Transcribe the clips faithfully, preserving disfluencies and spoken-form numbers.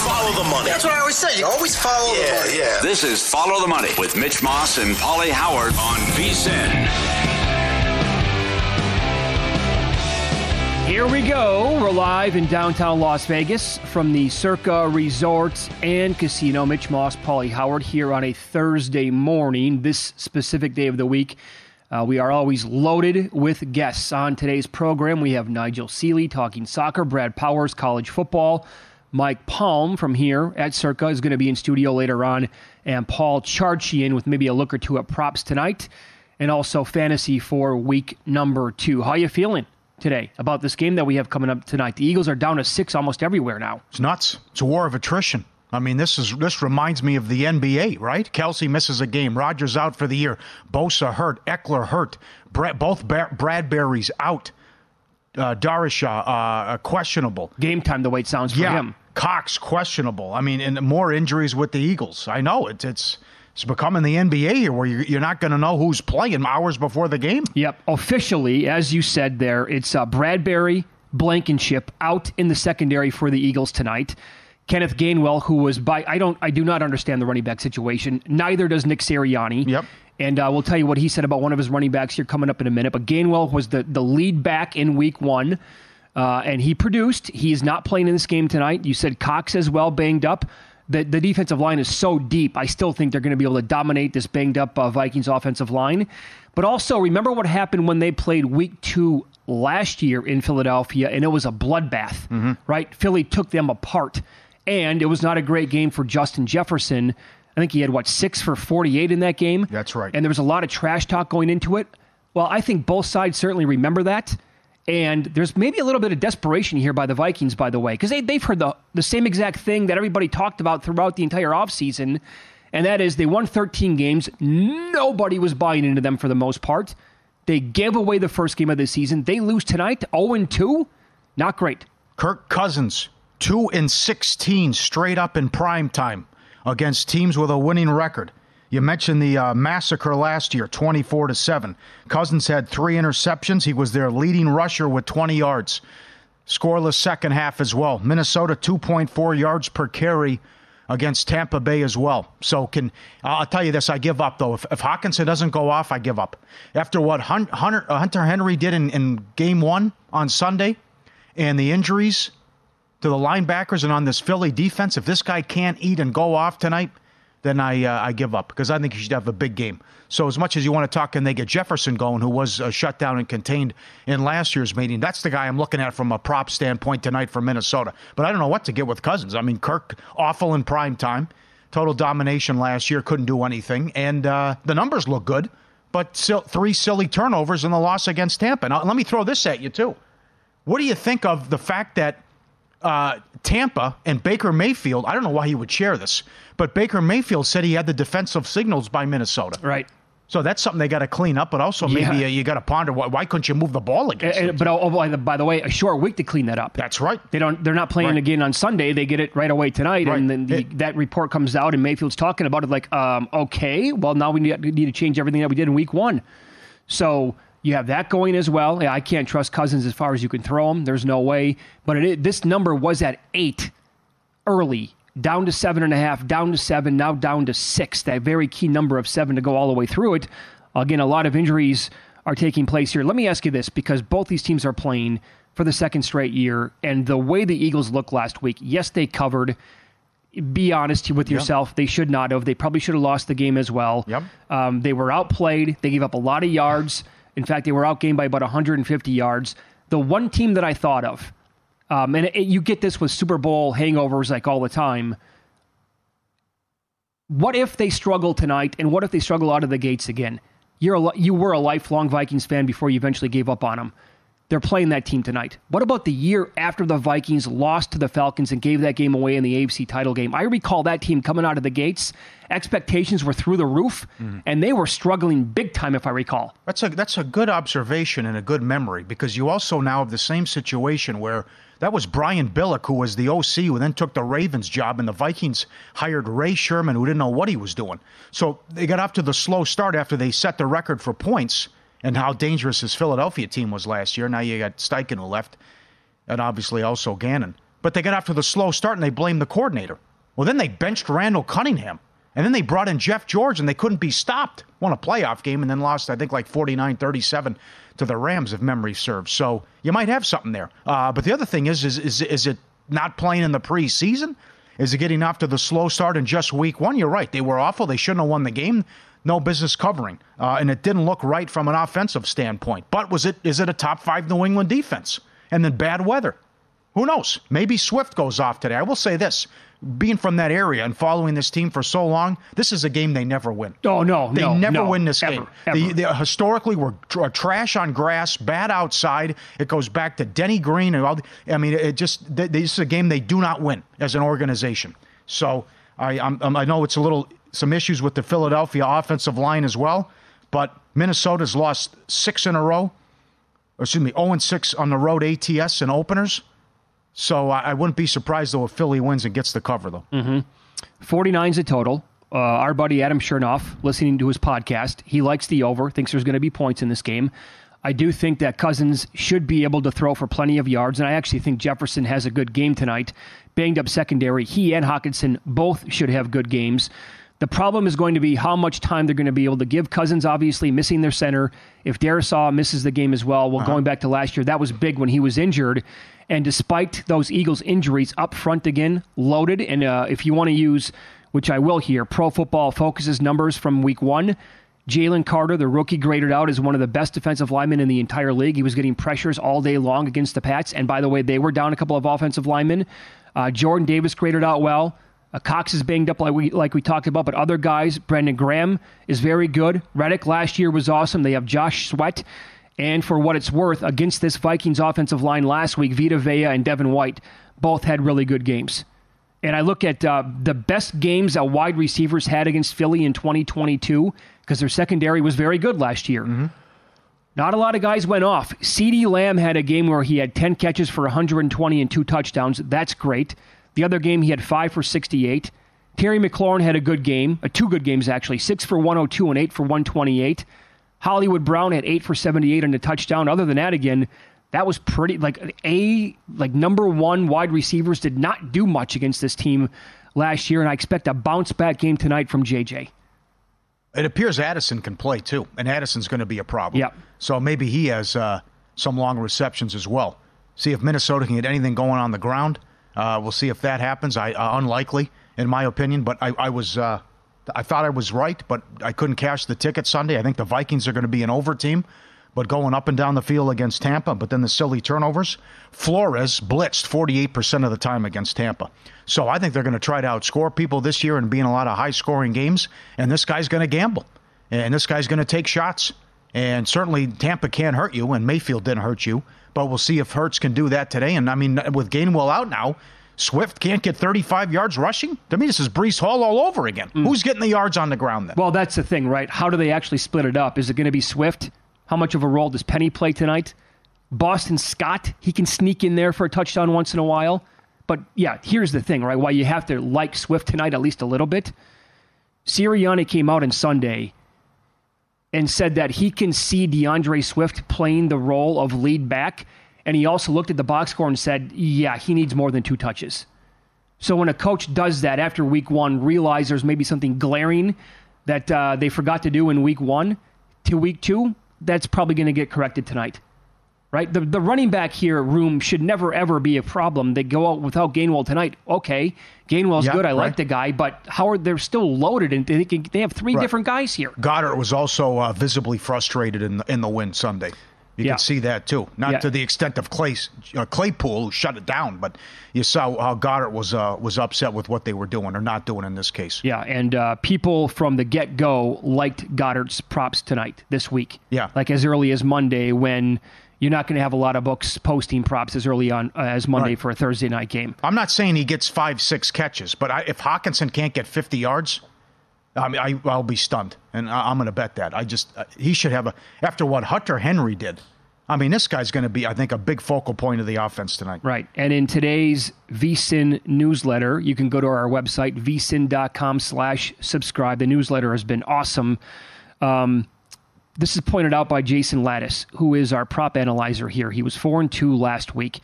Follow the money. That's what I always say. You always follow yeah, the money. Yeah. This is Follow the Money with Mitch Moss and Pauly Howard on V S I N. Here we go. We're live in downtown Las Vegas from the Circa Resorts and Casino. Mitch Moss, Pauly Howard here on a Thursday morning, this specific day of the week. Uh, we are always loaded with guests. On today's program, we have Nigel Seeley talking soccer, Brad Powers, college football. Mike Palm from here at Circa is going to be in studio later on, and Paul Charchian with maybe a look or two at props tonight, and also fantasy for week number two. How are you feeling today about this game that we have coming up tonight? The Eagles are down to six almost everywhere now. It's nuts. It's a war of attrition. I mean, this is this reminds me of the N B A, right? Kelsey misses a game. Rodgers out for the year. Bosa hurt. Eckler hurt. Bra- both Bar- Bradbury's out. Uh, Darashaw, uh, questionable. Game time, the way it sounds for yeah. him. Cox, questionable. I mean, and more injuries with the Eagles. I know it, it's it's becoming the N B A here where you're, you're not going to know who's playing hours before the game. Yep. Officially, as you said there, it's uh, Bradbury, Blankenship out in the secondary for the Eagles tonight. Kenneth Gainwell, who was by, I don't, I do not understand the running back situation. Neither does Nick Sirianni. Yep. And uh, we'll tell you what he said about one of his running backs here coming up in a minute. But Gainwell was the, the lead back in week one, uh, and he produced. He is not playing in this game tonight. You said Cox as well, banged up. The, the defensive line is so deep. I still think they're going to be able to dominate this banged-up uh, Vikings offensive line. But also, remember what happened when they played week two last year in Philadelphia, and it was a bloodbath, mm-hmm. right? Philly took them apart. And it was not a great game for Justin Jefferson. I think he had, what, six for forty-eight in that game? That's right. And there was a lot of trash talk going into it. Well, I think both sides certainly remember that. And there's maybe a little bit of desperation here by the Vikings, by the way, because they, they've heard the, the same exact thing that everybody talked about throughout the entire offseason, and that is they won thirteen games. Nobody was buying into them for the most part. They gave away the first game of the season. They lose tonight, oh and two. Not great. Kirk Cousins, two and sixteen straight up in prime time against teams with a winning record. You mentioned the uh, massacre last year, twenty-four to seven. Cousins had three interceptions. He was their leading rusher with twenty yards. Scoreless second half as well. Minnesota, two point four yards per carry against Tampa Bay as well. So can I'll tell you this, I give up, though. If, if Hawkinson doesn't go off, I give up. After what Hunter, Hunter Henry did in, in game one on Sunday and the injuries to the linebackers and on this Philly defense, if this guy can't eat and go off tonight, then I uh, I give up, because I think you should have a big game. So as much as you want to talk, can they get Jefferson going, who was uh, shut down and contained in last year's meeting? That's the guy I'm looking at from a prop standpoint tonight for Minnesota. But I don't know what to get with Cousins. I mean, Kirk, awful in prime time. Total domination last year, couldn't do anything. And uh, the numbers look good, but still three silly turnovers in the loss against Tampa. Now, let me throw this at you, too. What do you think of the fact that Uh, Tampa and Baker Mayfield, I don't know why he would share this, but Baker Mayfield said he had the defensive signals by Minnesota. Right. So that's something they got to clean up, but also maybe yeah. uh, you got to ponder why, why couldn't you move the ball against uh, it? But oh, by, the, by the way, a short week to clean that up. That's right. They don't. They're not playing right. again on Sunday. They get it right away tonight, right. and then the, it, that report comes out, and Mayfield's talking about it like, um, okay, well now we need, need to change everything that we did in week one. So. You have that going as well. Yeah, I can't trust Cousins as far as you can throw him. There's no way. But it, this number was at eight early, down to seven and a half, down to seven, now down to six. That very key number of seven to go all the way through it. Again, a lot of injuries are taking place here. Let me ask you this, because both these teams are playing for the second straight year, and the way the Eagles looked last week, yes, they covered. Be honest with yourself. Yep. They should not have. They probably should have lost the game as well. Yep. Um, they were outplayed. They gave up a lot of yards. In fact, they were outgained by about one hundred fifty yards. The one team that I thought of, um, and it, it, you get this with Super Bowl hangovers like all the time. What if they struggle tonight, and what if they struggle out of the gates again? You're a, you were a lifelong Vikings fan before you eventually gave up on them. They're playing that team tonight. What about the year after the Vikings lost to the Falcons and gave that game away in the A F C title game? I recall that team coming out of the gates. Expectations were through the roof, mm-hmm. and they were struggling big time, if I recall. That's a that's a good observation and a good memory, because you also now have the same situation where that was Brian Billick, who was the O C, who then took the Ravens job, and the Vikings hired Ray Sherman, who didn't know what he was doing. So they got off to the slow start after they set the record for points, and how dangerous his Philadelphia team was last year. Now you got Steichen, who left, and obviously also Gannon. But they got off to the slow start, and they blamed the coordinator. Well, then they benched Randall Cunningham, and then they brought in Jeff George, and they couldn't be stopped. Won a playoff game, and then lost, I think, like forty-nine thirty-seven to the Rams, if memory serves. So you might have something there. Uh, but the other thing is, is, is, is it not playing in the preseason? Is it getting off to the slow start in just week one? You're right. They were awful. They shouldn't have won the game. No business covering, uh, and it didn't look right from an offensive standpoint. But was it? Is it a top five New England defense? And then bad weather. Who knows? Maybe Swift goes off today. I will say this. Being from that area and following this team for so long, this is a game they never win. Oh, no, They no, never no, win this ever, game. Ever. They, they historically were tr- trash on grass, bad outside. It goes back to Denny Green. And all the, I mean, it just they, this is a game they do not win as an organization. So I, I'm, I know it's a little... Some issues with the Philadelphia offensive line as well, but Minnesota's lost six in a row, or excuse me, oh and six on the road A T S and openers. So I, I wouldn't be surprised, though, if Philly wins and gets the cover, though. Mm-hmm. forty-nine's the total. Uh, our buddy Adam Chernoff, listening to his podcast, he likes the over, thinks there's going to be points in this game. I do think that Cousins should be able to throw for plenty of yards, and I actually think Jefferson has a good game tonight. Banged up secondary, he and Hockenson both should have good games. The problem is going to be how much time they're going to be able to give Cousins, obviously missing their center. If Darisaw misses the game as well, well, uh-huh. going back to last year, that was big when he was injured. And despite those Eagles injuries up front again, loaded. And uh, if you want to use, which I will here, Pro Football Focus's numbers from week one, Jalen Carter, the rookie, graded out as one of the best defensive linemen in the entire league. He was getting pressures all day long against the Pats. And by the way, they were down a couple of offensive linemen. Uh, Jordan Davis graded out well. Uh, Cox is banged up like we like we talked about, but other guys, Brandon Graham is very good. Reddick last year was awesome. They have Josh Sweat. And for what it's worth, against this Vikings offensive line last week, Vita Vea and Devin White both had really good games. And I look at uh, the best games that wide receivers had against Philly in twenty twenty-two, because their secondary was very good last year. Mm-hmm. Not a lot of guys went off. CeeDee Lamb had a game where he had ten catches for one hundred twenty and two touchdowns. That's great. The other game, he had five for sixty-eight. Terry McLaurin had a good game, uh, two good games actually, six for one oh two and eight for one twenty-eight. Hollywood Brown had eight for seventy-eight and a touchdown. Other than that, again, that was pretty like a like number one wide receivers did not do much against this team last year, and I expect a bounce back game tonight from J J. It appears Addison can play too, and Addison's going to be a problem. Yep. So maybe he has uh, some long receptions as well. See if Minnesota can get anything going on the ground. Uh, we'll see if that happens. I uh, unlikely, in my opinion, but I, I was uh, I thought I was right, but I couldn't cash the ticket Sunday. I think the Vikings are going to be an over team, but going up and down the field against Tampa. But then the silly turnovers. Flores blitzed forty-eight percent of the time against Tampa. So I think they're going to try to outscore people this year and be in a lot of high-scoring games. And this guy's going to gamble. And this guy's going to take shots. And certainly Tampa can't hurt you, and Mayfield didn't hurt you. But we'll see if Hurts can do that today. And, I mean, with Gainwell out now, Swift can't get thirty-five yards rushing? To me, this is Breece Hall all over again. Mm. Who's getting the yards on the ground then? Well, that's the thing, right? How do they actually split it up? Is it going to be Swift? How much of a role does Penny play tonight? Boston Scott, he can sneak in there for a touchdown once in a while. But, yeah, here's the thing, right? Why you have to like Swift tonight at least a little bit. Sirianni came out on Sunday and said that he can see DeAndre Swift playing the role of lead back. And he also looked at the box score and said, yeah, he needs more than two touches. So when a coach does that after week one, realize there's maybe something glaring that uh, they forgot to do in week one to week two, that's probably going to get corrected tonight. Right? The, the running back here room should never, ever be a problem. They go out without Gainwell tonight. Okay, Gainwell's yep, good. I right. like the guy. But Howard, they're still loaded, and they, can, they have three right. different guys here. Goddard was also uh, visibly frustrated in the, in the win Sunday. You yeah. can see that, too. Not yeah. to the extent of Clay, uh, Claypool, who shut it down, but you saw how Goddard was uh, was upset with what they were doing or not doing in this case. Yeah, and uh, people from the get-go liked Goddard's props tonight, this week. Yeah. Like as early as Monday, when you're not going to have a lot of books posting props as early on uh, as Monday right. for a Thursday night game. I'm not saying he gets five, six catches, but I, if Hawkinson can't get fifty yards... I mean, I, I'll be stunned, and I, I'm going to bet that. I just uh, he should have a after what Hunter Henry did. I mean, this guy's going to be, I think, a big focal point of the offense tonight. Right, and in today's V S I N newsletter, you can go to our website v sin dot com slash subscribe. The newsletter has been awesome. Um, this is pointed out by Jason Lattis, who is our prop analyzer here. He was four and two last week.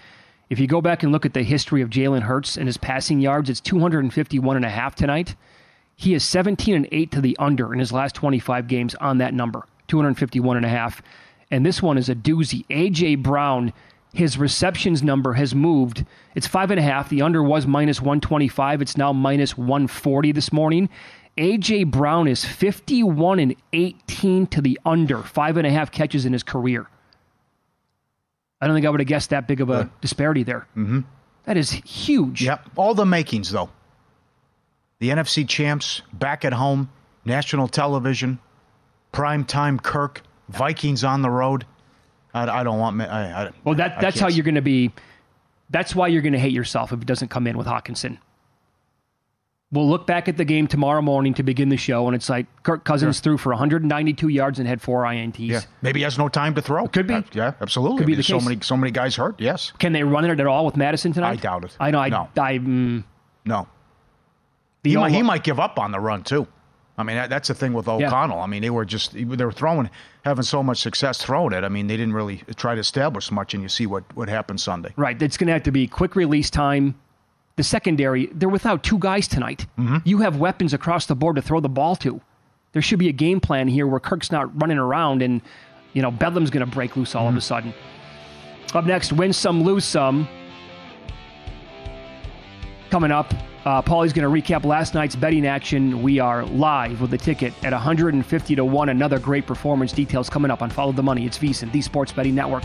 If you go back and look at the history of Jalen Hurts and his passing yards, it's two fifty-one and a half tonight. He is seventeen and eight to the under in his last twenty-five games on that number, two fifty-one and a half. And this one is a doozy. A J. Brown, his receptions number has moved. It's five and a half. The under was minus one twenty-five. It's now minus one forty this morning. A J. Brown is fifty-one and eighteen to the under, five and a half catches in his career. I don't think I would have guessed that big of a disparity there. Mm-hmm. That is huge. Yep. All the makings, though. The N F C champs, back at home, national television, primetime Kirk, Vikings on the road. I, I don't want... I, I, well, that, that's how you're going to be... That's why you're going to hate yourself if it doesn't come in with Hawkinson. We'll look back at the game tomorrow morning to begin the show, and it's like Kirk Cousins yeah. threw for one ninety-two yards and had four I N Ts. Yeah. Maybe he has no time to throw. It could be. Uh, yeah, absolutely. Could be the so, many, so many guys hurt, yes. Can they run it at all with Madison tonight? I doubt it. I know. I, no. I, mm, no. He might, he might give up on the run, too. I mean, that, that's the thing with O'Connell. Yeah. I mean, they were just, they were throwing, having so much success throwing it. I mean, they didn't really try to establish much, and you see what, what happened Sunday. Right. It's going to have to be quick release time. The secondary, they're without two guys tonight. Mm-hmm. You have weapons across the board to throw the ball to. There should be a game plan here where Kirk's not running around and, you know, bedlam's going to break loose all mm-hmm. of a sudden. Up next, win some, lose some. Coming up. Uh, Paulie's going to recap last night's betting action. We are live with the ticket at one fifty to one. Another great performance. Details coming up on Follow the Money. It's VSiN, the Sports Betting Network.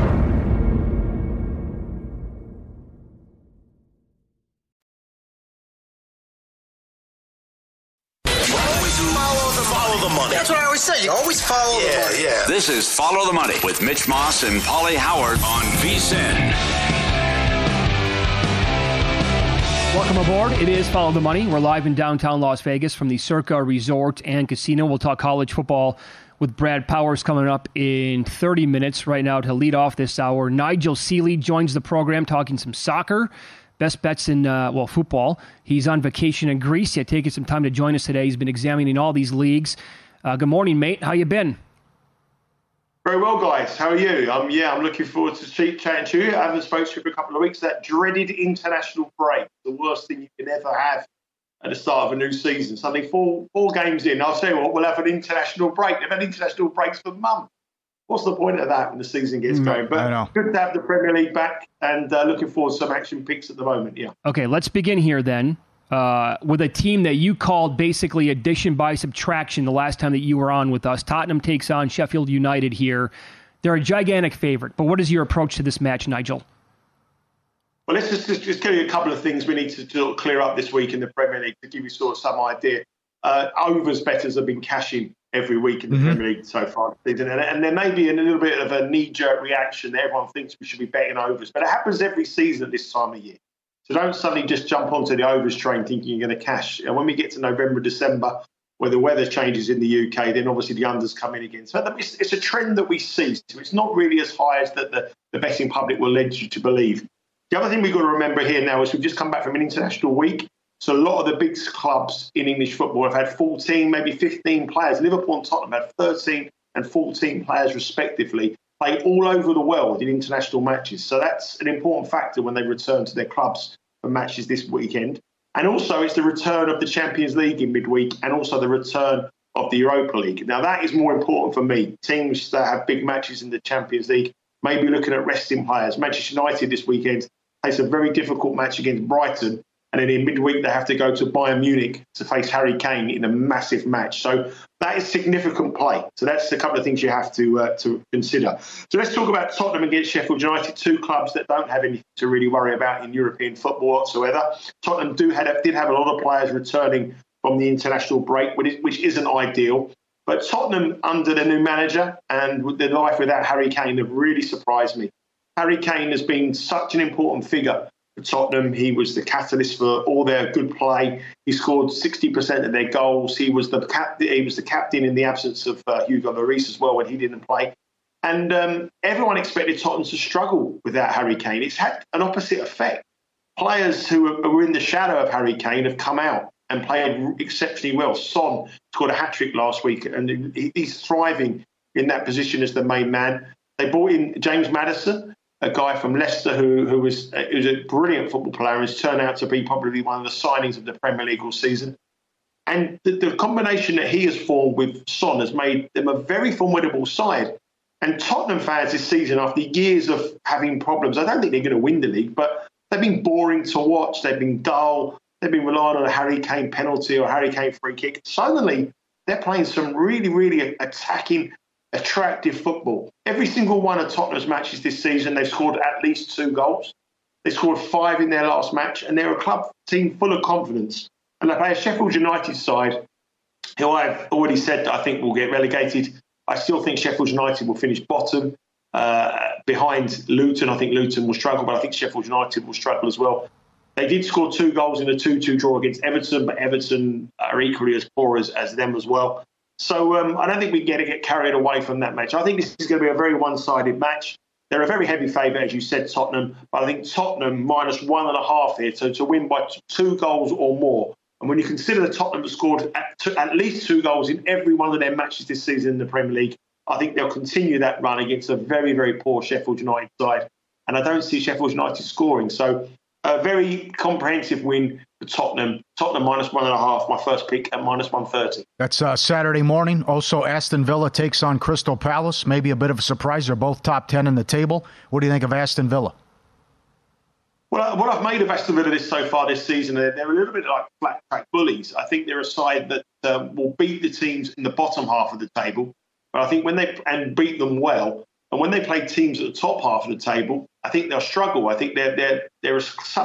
You always follow yeah, the money. Yeah. This is Follow the Money with Mitch Moss and Pauly Howard on V S I N. Welcome aboard. It is Follow the Money. We're live in downtown Las Vegas from the Circa Resort and Casino. We'll talk college football with Brad Powers coming up in thirty minutes. Right now, to lead off this hour, Nigel Seeley joins the program talking some soccer. Best bets in, uh, well, football. He's on vacation in Greece. He's taking some time to join us today. He's been examining all these leagues. Uh, good morning, mate. How you been? Very well, guys. How are you? Um, yeah, I'm looking forward to chatting to you. I haven't spoken to you for a couple of weeks. That dreaded international break, the worst thing you can ever have at the start of a new season. So I think four, four games in, I'll tell you what, we'll have an international break. They've had international breaks for months. What's the point of that when the season gets going? But good to have the Premier League back, and uh, looking forward to some action picks at the moment, yeah. Okay, let's begin here then. Uh, with a team that you called basically addition by subtraction the last time that you were on with us. Tottenham takes on Sheffield United here. They're a gigantic favorite, but what is your approach to this match, Nigel? Well, let's just, just, just give you a couple of things we need to sort of clear up this week in the Premier League to give you sort of some idea. Uh, overs bettors have been cashing every week in the mm-hmm. Premier League so far. And, and there may be a little bit of a knee-jerk reaction. Everyone thinks we should be betting overs, but it happens every season at this time of year. So don't suddenly just jump onto the overs train thinking you're going to cash. And when we get to November, December, where the weather changes in the U K, then obviously the unders come in again. So it's a trend that we see. So it's not really as high as that the, the betting public will lead you to believe. The other thing we've got to remember here now is we've just come back from an international week. So a lot of the big clubs in English football have had fourteen, maybe fifteen players. Liverpool and Tottenham had thirteen and fourteen players respectively, play all over the world in international matches. So that's an important factor when they return to their clubs for matches this weekend. And also it's the return of the Champions League in midweek and also the return of the Europa League. Now, that is more important for me. Teams that have big matches in the Champions League may be looking at resting players. Manchester United this weekend plays a very difficult match against Brighton. And then in midweek, they have to go to Bayern Munich to face Harry Kane in a massive match. So that is significant play. So that's a couple of things you have to uh, to consider. So let's talk about Tottenham against Sheffield United, two clubs that don't have anything to really worry about in European football whatsoever. Tottenham do had, did have a lot of players returning from the international break, which, which isn't ideal. But Tottenham, under their new manager and with their life without Harry Kane, have really surprised me. Harry Kane has been such an important figure for Tottenham. He was the catalyst for all their good play. He scored sixty percent of their goals. He was the cap- he was the captain in the absence of uh, Hugo Lloris as well when he didn't play. And um, everyone expected Tottenham to struggle without Harry Kane. It's had an opposite effect. Players who were in the shadow of Harry Kane have come out and played exceptionally well. Son scored a hat-trick last week, and he's thriving in that position as the main man. They brought in James Maddison, a guy from Leicester who who was, who was a brilliant football player and has turned out to be probably one of the signings of the Premier League all season. And the, the combination that he has formed with Son has made them a very formidable side. And Tottenham fans this season, after years of having problems, I don't think they're going to win the league, but they've been boring to watch. They've been dull. They've been relying on a Harry Kane penalty or a Harry Kane free kick. Suddenly, they're playing some really, really attacking, attractive football. Every single one of Tottenham's matches this season, they've scored at least two goals. They scored five in their last match, and they're a club team full of confidence. And they play a Sheffield United side, who I've already said that I think will get relegated. I still think Sheffield United will finish bottom uh, behind Luton. I think Luton will struggle, but I think Sheffield United will struggle as well. They did score two goals in a two-two draw against Everton, but Everton are equally as poor as, as them as well. So um, I don't think we're going to get carried away from that match. I think this is going to be a very one-sided match. They're a very heavy favourite, as you said, Tottenham, but I think Tottenham minus one and a half here, so to win by two goals or more. And when you consider that Tottenham have scored at, two, at least two goals in every one of their matches this season in the Premier League, I think they'll continue that run against a very, very poor Sheffield United side. And I don't see Sheffield United scoring. So a very comprehensive win for Tottenham. Tottenham minus one and a half, my first pick at minus one thirty. That's uh, Saturday morning. Also, Aston Villa takes on Crystal Palace. Maybe a bit of a surprise. They're both top ten in the table. What do you think of Aston Villa? Well, what I've made of Aston Villa this so far this season, they're, they're a little bit like flat track bullies. I think they're a side that um, will beat the teams in the bottom half of the table, but I think when they and beat them well, and when they play teams at the top half of the table, I think they'll struggle. I think they're they're they're a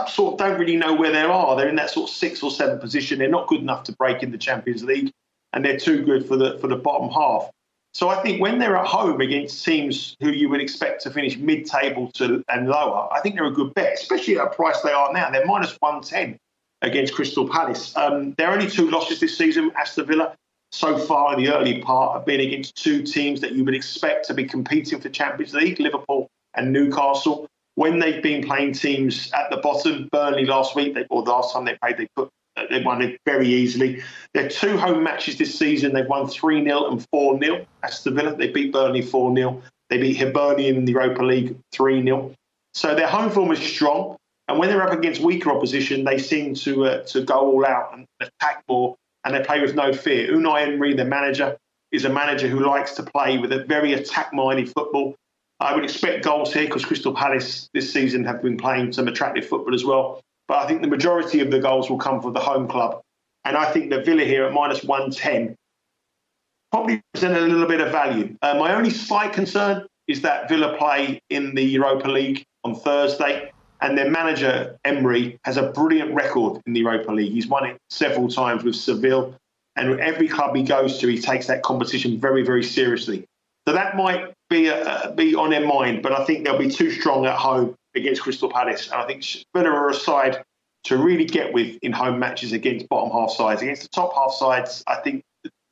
sort don't really know where they are. They're in that sort of sixth or seventh position. They're not good enough to break in the Champions League, and they're too good for the for the bottom half. So I think when they're at home against teams who you would expect to finish mid-table to and lower, I think they're a good bet, especially at a price they are now. They're minus one ten against Crystal Palace. Um, their only two losses this season, Aston Villa, so far in the early part, have been against two teams that you would expect to be competing for Champions League, Liverpool and Newcastle. When they've been playing teams at the bottom, Burnley last week, they, or the last time they played, they put They won it very easily. Their two home matches this season, they've won three nil and four nil. Aston Villa, they beat Burnley four nil. They beat Hibernian in the Europa League three nil. So their home form is strong. And when they're up against weaker opposition, they seem to uh, to go all out and attack more. And they play with no fear. Unai Emery, the manager, is a manager who likes to play with a very attack-minded football. I would expect goals here because Crystal Palace this season have been playing some attractive football as well. But I think the majority of the goals will come from the home club. And I think that Villa here at minus one ten probably present a little bit of value. Uh, my only slight concern is that Villa play in the Europa League on Thursday. And their manager, Emery, has a brilliant record in the Europa League. He's won it several times with Seville. And every club he goes to, he takes that competition very, very seriously. So that might be uh, be on their mind. But I think they'll be too strong at home against Crystal Palace, and I think Villa are a side to really get with in home matches against bottom half sides. Against the top half sides, I think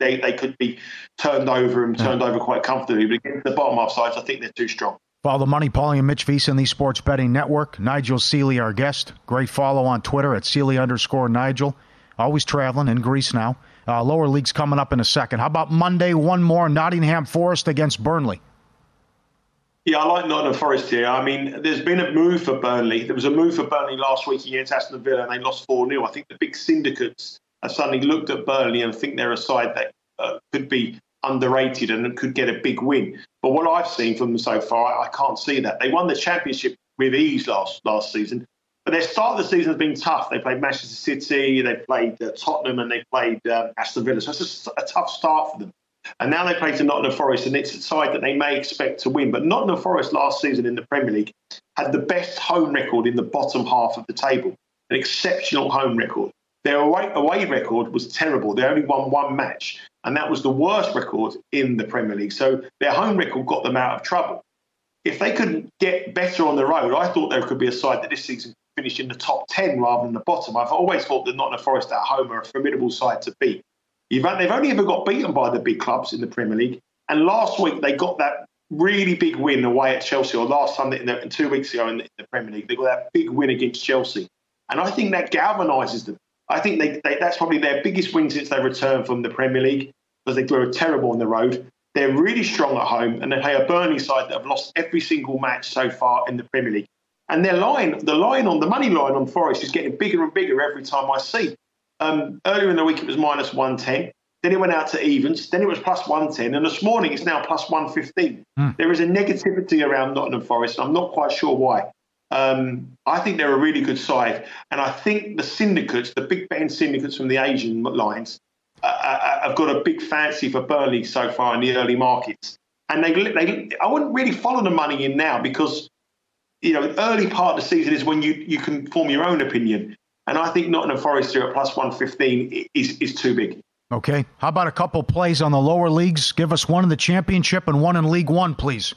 they, they could be turned over and turned yeah. over quite comfortably, but against the bottom half sides, I think they're too strong. Follow the money, Pauly and Mitch VSiN, the Sports Betting Network. Nigel Seeley, our guest. Great follow on Twitter at Seeley underscore Nigel. Always traveling in Greece now. Uh, lower leagues coming up in a second. How about Monday, one more, Nottingham Forest against Burnley? Yeah, I like Nottingham Forest here. I mean, there's been a move for Burnley. There was a move for Burnley last week against Aston Villa, and they lost four nil. I think the big syndicates have suddenly looked at Burnley and think they're a side that uh, could be underrated and could get a big win. But what I've seen from them so far, I, I can't see that. They won the championship with ease last, last season, but their start of the season has been tough. They played Manchester City, they played uh, Tottenham, and they played uh, Aston Villa. So it's a, a tough start for them. And now they play to Nottingham Forest, and it's a side that they may expect to win. But Nottingham Forest last season in the Premier League had the best home record in the bottom half of the table, an exceptional home record. Their away, away record was terrible. They only won one match, and that was the worst record in the Premier League. So their home record got them out of trouble. If they could get better on the road, I thought there could be a side that this season could finish in the top ten rather than the bottom. I've always thought that Nottingham Forest at home are a formidable side to beat. You've, they've only ever got beaten by the big clubs in the Premier League. And last week, they got that really big win away at Chelsea, or last Sunday, in the, two weeks ago in the, in the Premier League, they got that big win against Chelsea. And I think that galvanises them. I think they, they, that's probably their biggest win since they returned from the Premier League, because they were terrible on the road. They're really strong at home, and they play a Burnley side that have lost every single match so far in the Premier League. And their line, the line on the money line on Forest is getting bigger and bigger every time I see. Um, earlier in the week, it was minus one ten. Then it went out to evens. Then it was plus one ten. And this morning, it's now plus one fifteen. Mm. There is a negativity around Nottingham Forest. And I'm not quite sure why. Um, I think they're a really good side. And I think the syndicates, the big betting syndicates from the Asian lines, uh, have got a big fancy for Burnley so far in the early markets. And they, they, I wouldn't really follow the money in now because, you know, the early part of the season is when you, you can form your own opinion. And I think Nottingham Forest at plus one fifteen is, is too big. Okay. How about a couple plays on the lower leagues? Give us one in the championship and one in League One, please.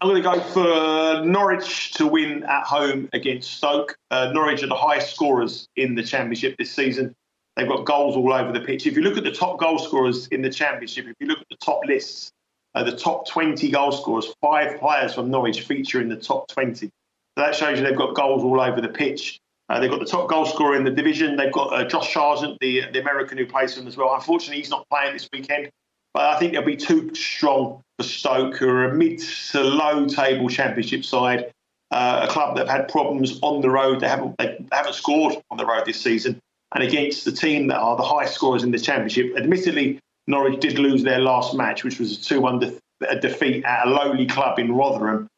I'm going to go for Norwich to win at home against Stoke. Uh, Norwich are the highest scorers in the championship this season. They've got goals all over the pitch. If you look at the top goal scorers in the championship, if you look at the top lists, uh, the top twenty goal scorers, five players from Norwich feature in the top twenty. So that shows you they've got goals all over the pitch. Uh, they've got the top goal scorer in the division. They've got uh, Josh Sargent, the, the American who plays for them as well. Unfortunately, he's not playing this weekend, but I think they'll be too strong for Stoke, who are a mid to low table championship side, uh, a club that have had problems on the road. They haven't they haven't scored on the road this season, and against the team that are the highest scorers in the championship. Admittedly, Norwich did lose their last match, which was a two one de- a defeat at a lowly club in Rotherham.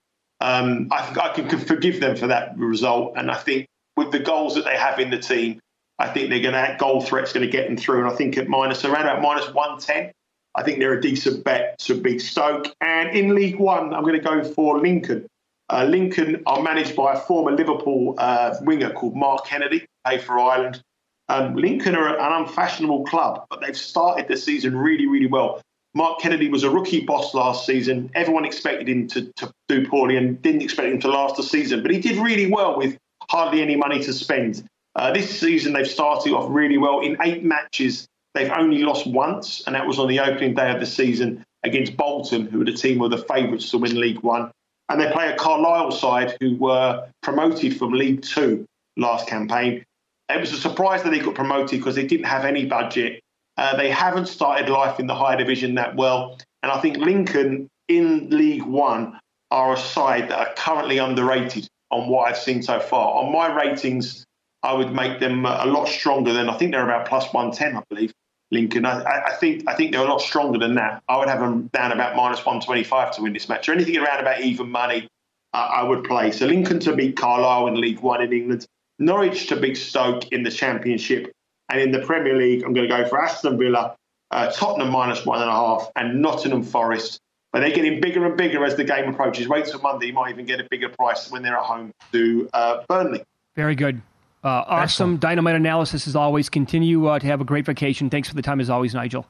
Um, I, I can forgive them for that result, and I think with the goals that they have in the team, I think they're going to goal threat's going to get them through. And I think at minus around about minus one ten, I think they're a decent bet to beat Stoke. And in League One, I'm going to go for Lincoln. Uh, Lincoln are managed by a former Liverpool uh, winger called Mark Kennedy, played for Ireland. Um, Lincoln are an unfashionable club, but they've started the season really, really well. Mark Kennedy was a rookie boss last season. Everyone expected him to, to do poorly and didn't expect him to last the season, but he did really well with hardly any money to spend. Uh, this season, they've started off really well. In eight matches, they've only lost once, and that was on the opening day of the season against Bolton, who were the team who were the favourites to win League One. And they play a Carlisle side who were promoted from League Two last campaign. It was a surprise that they got promoted because they didn't have any budget. Uh, they haven't started life in the higher division that well. And I think Lincoln in League One are a side that are currently underrated on what I've seen so far. On my ratings, I would make them a lot stronger than, I think they're about plus one ten, I believe, Lincoln. I, I think I think they're a lot stronger than that. I would have them down about minus one twenty-five to win this match, or anything around about even money uh, I would play. So Lincoln to beat Carlisle in League One in England, Norwich to beat Stoke in the Championship, and in the Premier League, I'm going to go for Aston Villa, uh, Tottenham minus one and a half, and Nottingham Forest. But they're getting bigger and bigger as the game approaches. Wait till Monday, you might even get a bigger price when they're at home to uh, Burnley. Very good. Uh, awesome. Dynamite analysis as always. Continue uh, to have a great vacation. Thanks for the time as always, Nigel.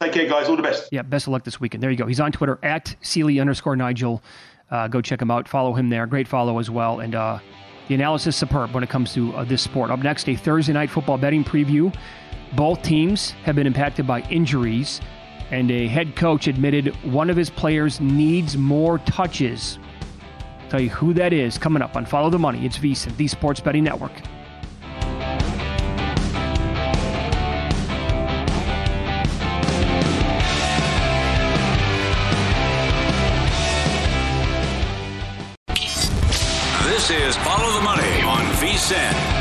Take care, guys. All the best. Yeah, best of luck this weekend. There you go. He's on Twitter, at Seeley underscore Nigel. Uh, go check him out. Follow him there. Great follow as well. And uh, the analysis superb when it comes to uh, this sport. Up next, a Thursday night football betting preview. Both teams have been impacted by injuries, and a head coach admitted one of his players needs more touches. I'll tell you who that is coming up on Follow the Money. It's VSiN, the Sports Betting Network. This is Follow the Money on VSiN.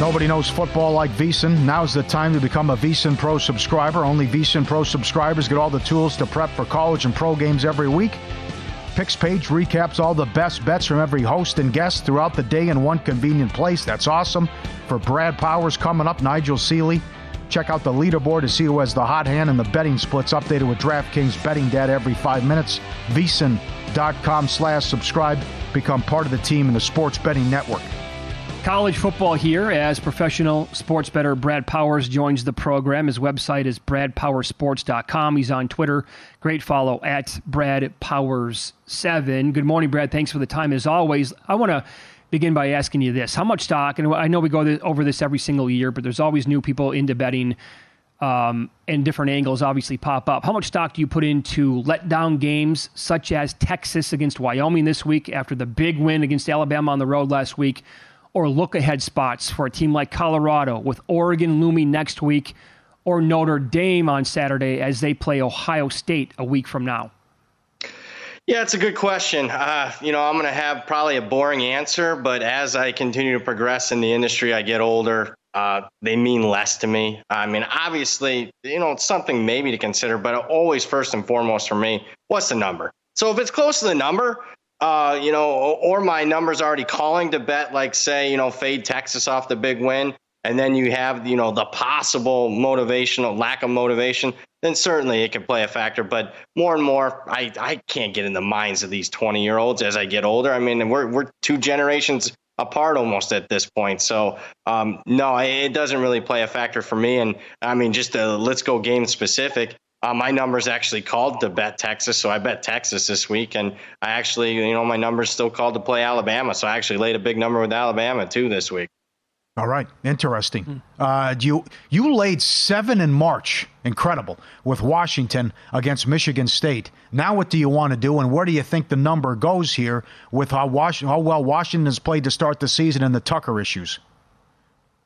Nobody knows football like VSiN. Now's the time to become a VSiN Pro subscriber. Only VSiN Pro subscribers get all the tools to prep for college and pro games every week. Picks page recaps all the best bets from every host and guest throughout the day in one convenient place. That's awesome. For Brad Powers coming up, Nigel Seeley. Check out the leaderboard to see who has the hot hand and the betting splits updated with DraftKings betting data every five minutes. VSiN.com slash subscribe. Become part of the team in the Sports Betting Network. College football here as professional sports bettor Brad Powers joins the program. His website is brad powers sports dot com. He's on Twitter. Great follow at Brad Powers seven. Good morning, Brad. Thanks for the time as always. I want to begin by asking you this. How much stock, and I know we go over this every single year, but there's always new people into betting um, and different angles obviously pop up. How much stock do you put into letdown games such as Texas against Wyoming this week after the big win against Alabama on the road last week? Or look-ahead spots for a team like Colorado with Oregon looming next week, or Notre Dame on Saturday as they play Ohio State a week from now? Yeah, it's a good question. Uh, you know, I'm going to have probably a boring answer, but as I continue to progress in the industry, I get older, Uh, they mean less to me. I mean, obviously, you know, it's something maybe to consider, but always first and foremost for me, what's the number? So if it's close to the number, uh, you know, or my number's already calling to bet, like, say, you know, fade Texas off the big win, and then you have, you know, the possible motivational lack of motivation, then certainly it could play a factor. But more and more, I, I can't get in the minds of these twenty-year-olds as I get older. I mean, we're we're two generations apart almost at this point. So, um, no, it doesn't really play a factor for me. And I mean, just a let's go game specific. Uh, my number's actually called to bet Texas. So I bet Texas this week. And I actually, you know, my number's still called to play Alabama. So I actually laid a big number with Alabama too this week. All right. Interesting. Uh, you you laid seven in March. Incredible. With Washington against Michigan State. Now what do you want to do, and where do you think the number goes here with how, Was- how well Washington's played to start the season and the Tucker issues?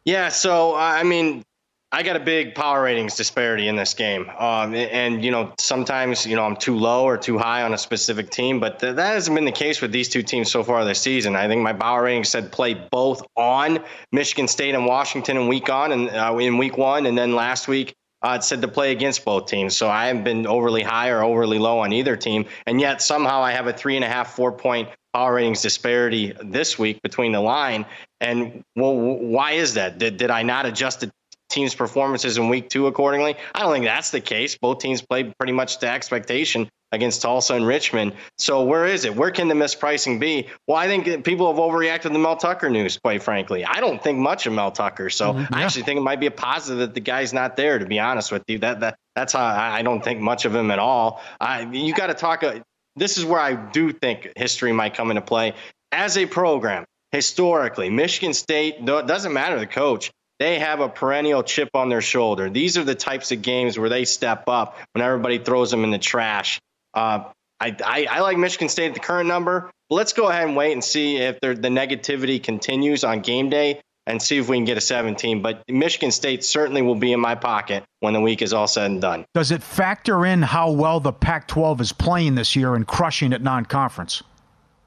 Yeah, so, I mean, I got a big power ratings disparity in this game. Um, and, you know, sometimes, you know, I'm too low or too high on a specific team, but th- that hasn't been the case with these two teams so far this season. I think my power ratings said play both on Michigan State and Washington in week on and uh, in week one. And then last week uh, it said to play against both teams. So I haven't been overly high or overly low on either team. And yet somehow I have a three and a half, four point power ratings disparity this week between the line. And well, why is that? Did, did I not adjust it? Teams' performances in week two accordingly? I don't think that's the case. Both teams played pretty much to expectation against Tulsa and Richmond. So where is it? Where can the mispricing be? Well, I think people have overreacted to the Mel Tucker news, quite frankly. I don't think much of Mel Tucker. So mm-hmm. I actually think it might be a positive that the guy's not there, to be honest with you. That that That's how I don't think much of him at all. I, you got to talk. Uh, this is where I do think history might come into play. As a program, historically, Michigan State, though it doesn't matter the coach, they have a perennial chip on their shoulder. These are the types of games where they step up when everybody throws them in the trash. Uh, I, I, I like Michigan State at the current number. Let's go ahead and wait and see if the negativity continues on game day and see if we can get a seventeen. But Michigan State certainly will be in my pocket when the week is all said and done. Does it factor in how well the Pac twelve is playing this year and crushing at non-conference?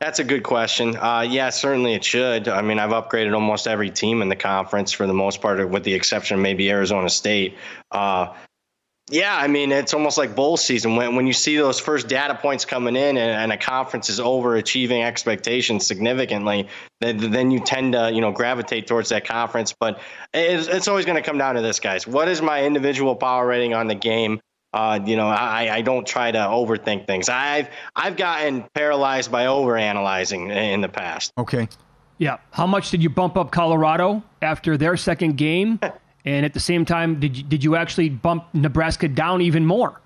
That's a good question. Uh, yeah, certainly it should. I mean, I've upgraded almost every team in the conference for the most part, with the exception of maybe Arizona State. Uh, yeah, I mean, it's almost like bowl season. When when you see those first data points coming in and, and a conference is overachieving expectations significantly, then, then you tend to, you know, gravitate towards that conference. But it's, it's always going to come down to this, guys. What is my individual power rating on the game? Uh, you know, I, I don't try to overthink things. I've I've gotten paralyzed by overanalyzing in the past. Okay. Yeah. How much did you bump up Colorado after their second game? And at the same time, did you, did you actually bump Nebraska down even more?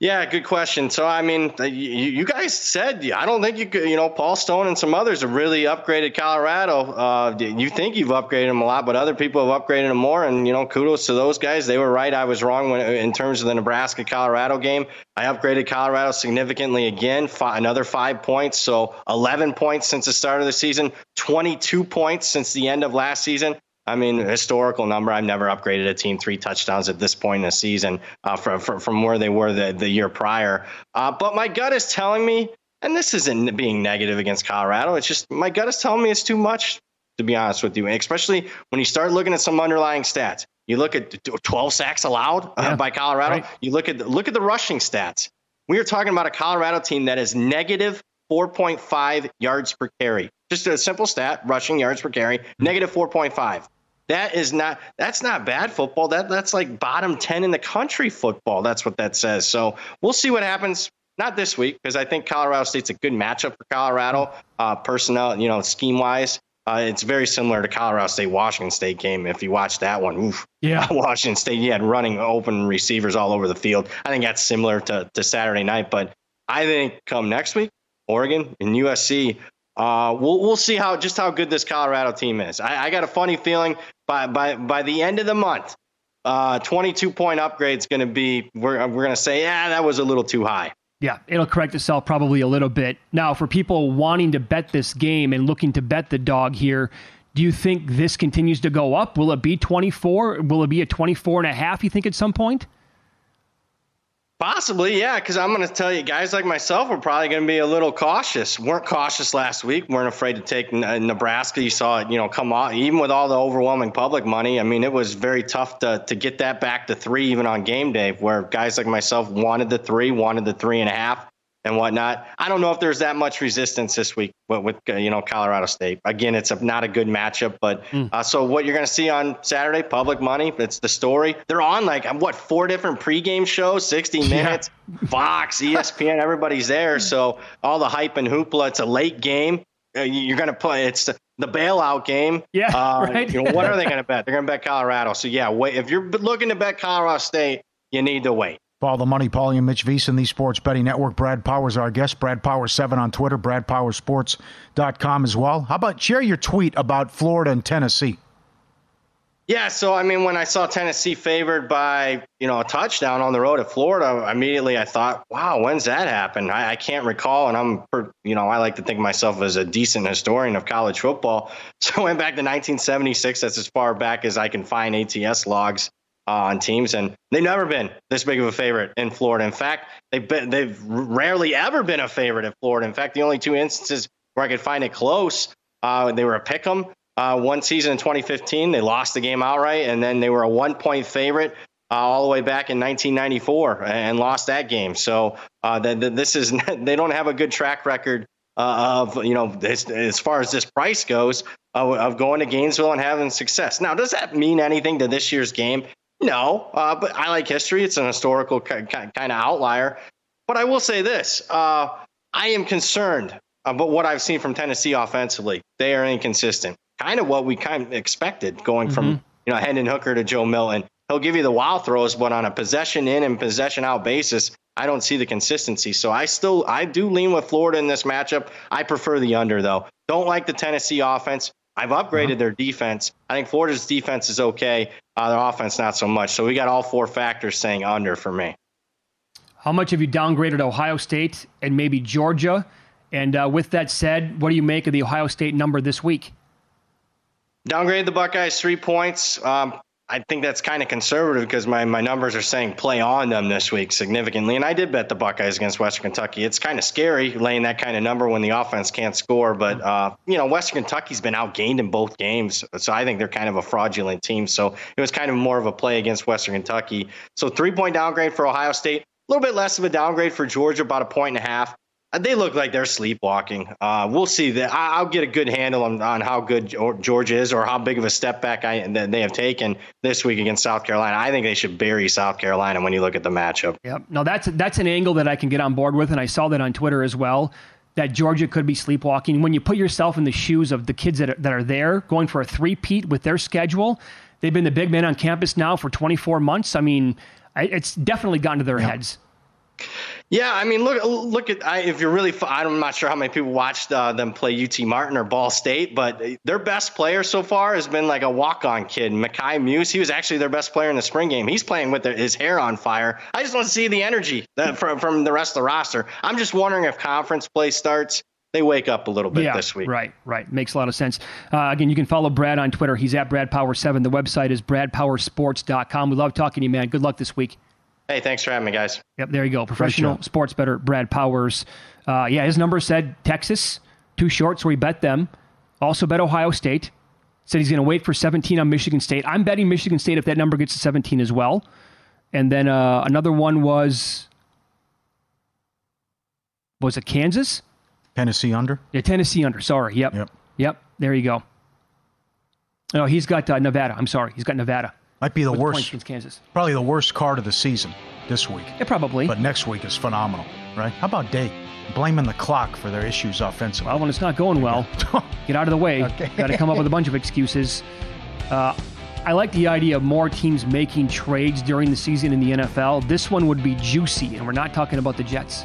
Yeah, good question. So, I mean, you, you guys said, I don't think you could, you know, Paul Stone and some others have really upgraded Colorado. Uh, you think you've upgraded them a lot, but other people have upgraded them more. And, you know, kudos to those guys. They were right. I was wrong when, in terms of the Nebraska-Colorado game. I upgraded Colorado significantly again, five, another five points. So eleven points since the start of the season, twenty-two points since the end of last season. I mean, historical number. I've never upgraded a team three touchdowns at this point in the season uh, from, from from where they were the, the year prior. Uh, but my gut is telling me, and this isn't being negative against Colorado, it's just my gut is telling me it's too much, to be honest with you, and especially when you start looking at some underlying stats. You look at twelve sacks allowed uh, yeah, by Colorado. Right. You look at the, look at the rushing stats. We are talking about a Colorado team that is negative four point five yards per carry. Just a simple stat, rushing yards per carry, negative four point five. That is not, that's not bad football. That that's like bottom ten in the country football. That's what that says. So we'll see what happens. Not this week, because I think Colorado State's a good matchup for Colorado uh, personnel, you know, scheme wise. Uh, it's very similar to Colorado State, Washington State game. If you watch that one, oof, yeah, Washington State, you had running open receivers all over the field. I think that's similar to, to Saturday night, but I think come next week, Oregon and U S C, Uh, we'll we'll see how just how good this Colorado team is. I, I got a funny feeling by by by the end of the month, uh, twenty-two point upgrade is going to be we're we're going to say yeah that was a little too high. Yeah, it'll correct itself probably a little bit. Now, for people wanting to bet this game and looking to bet the dog here, do you think this continues to go up? Will it be twenty-four? Will it be a twenty-four and a half? You think at some point? Possibly, yeah, because I'm going to tell you, guys like myself are probably going to be a little cautious. Weren't cautious last week. Weren't afraid to take Nebraska. You saw it, you know, come off. Even with all the overwhelming public money, I mean, it was very tough to to get that back to three, even on game day, where guys like myself wanted the three, wanted the three and a half and whatnot. I don't know if there's that much resistance this week with, you know, Colorado State. Again, it's a, not a good matchup. But mm. uh, so what you're going to see on Saturday, public money, it's the story. They're on like, what, four different pregame shows, sixty minutes, yeah. Fox, E S P N, everybody's there. So all the hype and hoopla, it's a late game. Uh, you're going to play, it's the bailout game. Yeah, uh, right. You know, what are they going to bet? They're going to bet Colorado. So, yeah, wait, if you're looking to bet Colorado State, you need to wait. All the money, Paulie and Mitch VSiN, the Sports Betting Network. Brad Powers, our guest. Brad Powers seven on Twitter. Brad Powers Sports dot com as well. How about share your tweet about Florida and Tennessee? Yeah, so, I mean, when I saw Tennessee favored by, you know, a touchdown on the road at Florida, immediately I thought, wow, when's that happen? I, I can't recall, and I'm, per, you know, I like to think of myself as a decent historian of college football. So I went back to nineteen seventy-six. That's as far back as I can find A T S logs. Uh, on teams, and they've never been this big of a favorite in Florida. In fact, they've been, they've rarely ever been a favorite at Florida. In fact, the only two instances where I could find it close, uh, they were a pick 'em. Uh, one season in twenty fifteen, they lost the game outright, and then they were a one-point favorite uh, all the way back in nineteen ninety-four and lost that game. So uh, the, the, this is they don't have a good track record uh, of you know this, as far as this price goes uh, of going to Gainesville and having success. Now, does that mean anything to this year's game? No, uh, but I like history. It's an historical kind of outlier. But I will say this. Uh, I am concerned about what I've seen from Tennessee offensively. They are inconsistent. Kind of what we kind of expected going mm-hmm. from, you know, Hendon Hooker to Joe Milton. He'll give you the wild throws, but on a possession in and possession out basis, I don't see the consistency. So I still I do lean with Florida in this matchup. I prefer the under, though. Don't like the Tennessee offense. I've upgraded uh-huh. their defense. I think Florida's defense is okay. Uh, their offense, not so much. So we got all four factors saying under for me. How much have you downgraded Ohio State and maybe Georgia? And uh, with that said, what do you make of the Ohio State number this week? Downgrade the Buckeyes three points. Um, I think that's kind of conservative because my, my numbers are saying play on them this week significantly. And I did bet the Buckeyes against Western Kentucky. It's kind of scary laying that kind of number when the offense can't score. But, uh, you know, Western Kentucky's been outgained in both games. So I think they're kind of a fraudulent team. So it was kind of more of a play against Western Kentucky. So three-point downgrade for Ohio State. A little bit less of a downgrade for Georgia, about a point and a half. They look like they're sleepwalking. Uh, we'll see. That I'll get a good handle on, on how good Georgia is or how big of a step back I, that they have taken this week against South Carolina. I think they should bury South Carolina when you look at the matchup. Yeah, no, that's that's an angle that I can get on board with, and I saw that on Twitter as well, that Georgia could be sleepwalking. When you put yourself in the shoes of the kids that are, that are there going for a three-peat with their schedule, they've been the big man on campus now for twenty-four months. I mean, I, it's definitely gotten to their yep. heads. Yeah, I mean, look, look at I, if you're really. I'm not sure how many people watched uh, them play U T Martin or Ball State, but their best player so far has been like a walk-on kid, Mekhi Muse. He was actually their best player in the spring game. He's playing with their, his hair on fire. I just want to see the energy that, from from the rest of the roster. I'm just wondering if conference play starts, they wake up a little bit yeah, this week. Right, right. Makes a lot of sense. Uh, again, you can follow Brad on Twitter. He's at Brad Power seven. The website is Brad Power Sports dot com. We love talking to you, man. Good luck this week. Hey, thanks for having me, guys. Yep, there you go. Professional sports bettor Brad Powers. Uh, yeah, his number said Texas, too short, so we bet them. Also bet Ohio State. Said he's going to wait for seventeen on Michigan State. I'm betting Michigan State if that number gets to seventeen as well. And then uh, another one was, was it Kansas? Tennessee under. Yeah, Tennessee under. Sorry. Yep. Yep. Yep. There you go. No, he's got uh, Nevada. I'm sorry. He's got Nevada. Might be the worst, Kansas. Probably the worst card of the season this week. Yeah, probably. But next week is phenomenal, right? How about Day? Blaming the clock for their issues offensively. Well, when it's not going well, get out of the way. Okay. Got to come up with a bunch of excuses. Uh, I like the idea of more teams making trades during the season in the N F L. This one would be juicy, and we're not talking about the Jets.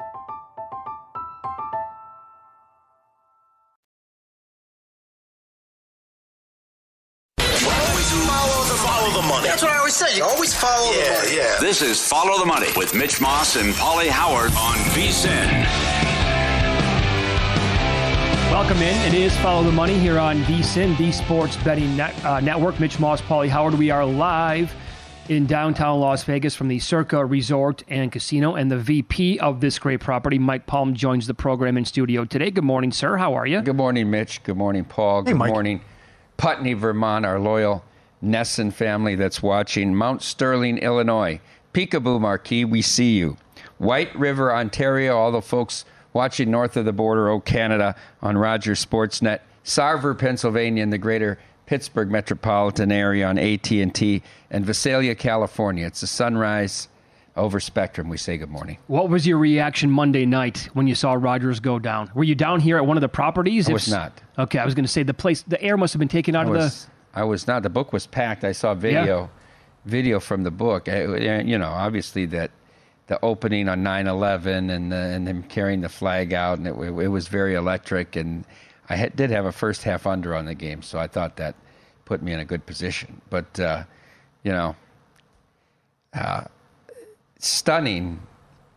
That's what I always say. You always follow yeah, the money. Yeah. This is Follow the Money with Mitch Moss and Pauly Howard on V S I N. Welcome in. It is Follow the Money here on V S I N, the Sports Betting Net, uh, Network. Mitch Moss, Pauly Howard. We are live in downtown Las Vegas from the Circa Resort and Casino. And the V P of this great property, Mike Palm, joins the program in studio today. Good morning, sir. How are you? Good morning, Mitch. Good morning, Paul. Good hey, Mike. Morning, Putney, Vermont, our loyal Nesson family that's watching, Mount Sterling, Illinois, Peekaboo Marquee, we see you, White River, Ontario, all the folks watching north of the border, oh Canada, on Rogers Sportsnet, Sarver, Pennsylvania, in the greater Pittsburgh metropolitan area on A T and T, and Visalia, California. It's the sunrise over Spectrum. We say good morning. What was your reaction Monday night when you saw Rogers go down? Were you down here at one of the properties? I was if, not. Okay, I was going to say the place, the air must have been taken out I of was, the... I was not. The book was packed. I saw video, yeah. video from the book. I, you know, obviously that the opening on nine eleven and the, and them carrying the flag out, and it, it was very electric. And I had, did have a first half under on the game, so I thought that put me in a good position. But uh, you know, uh, stunning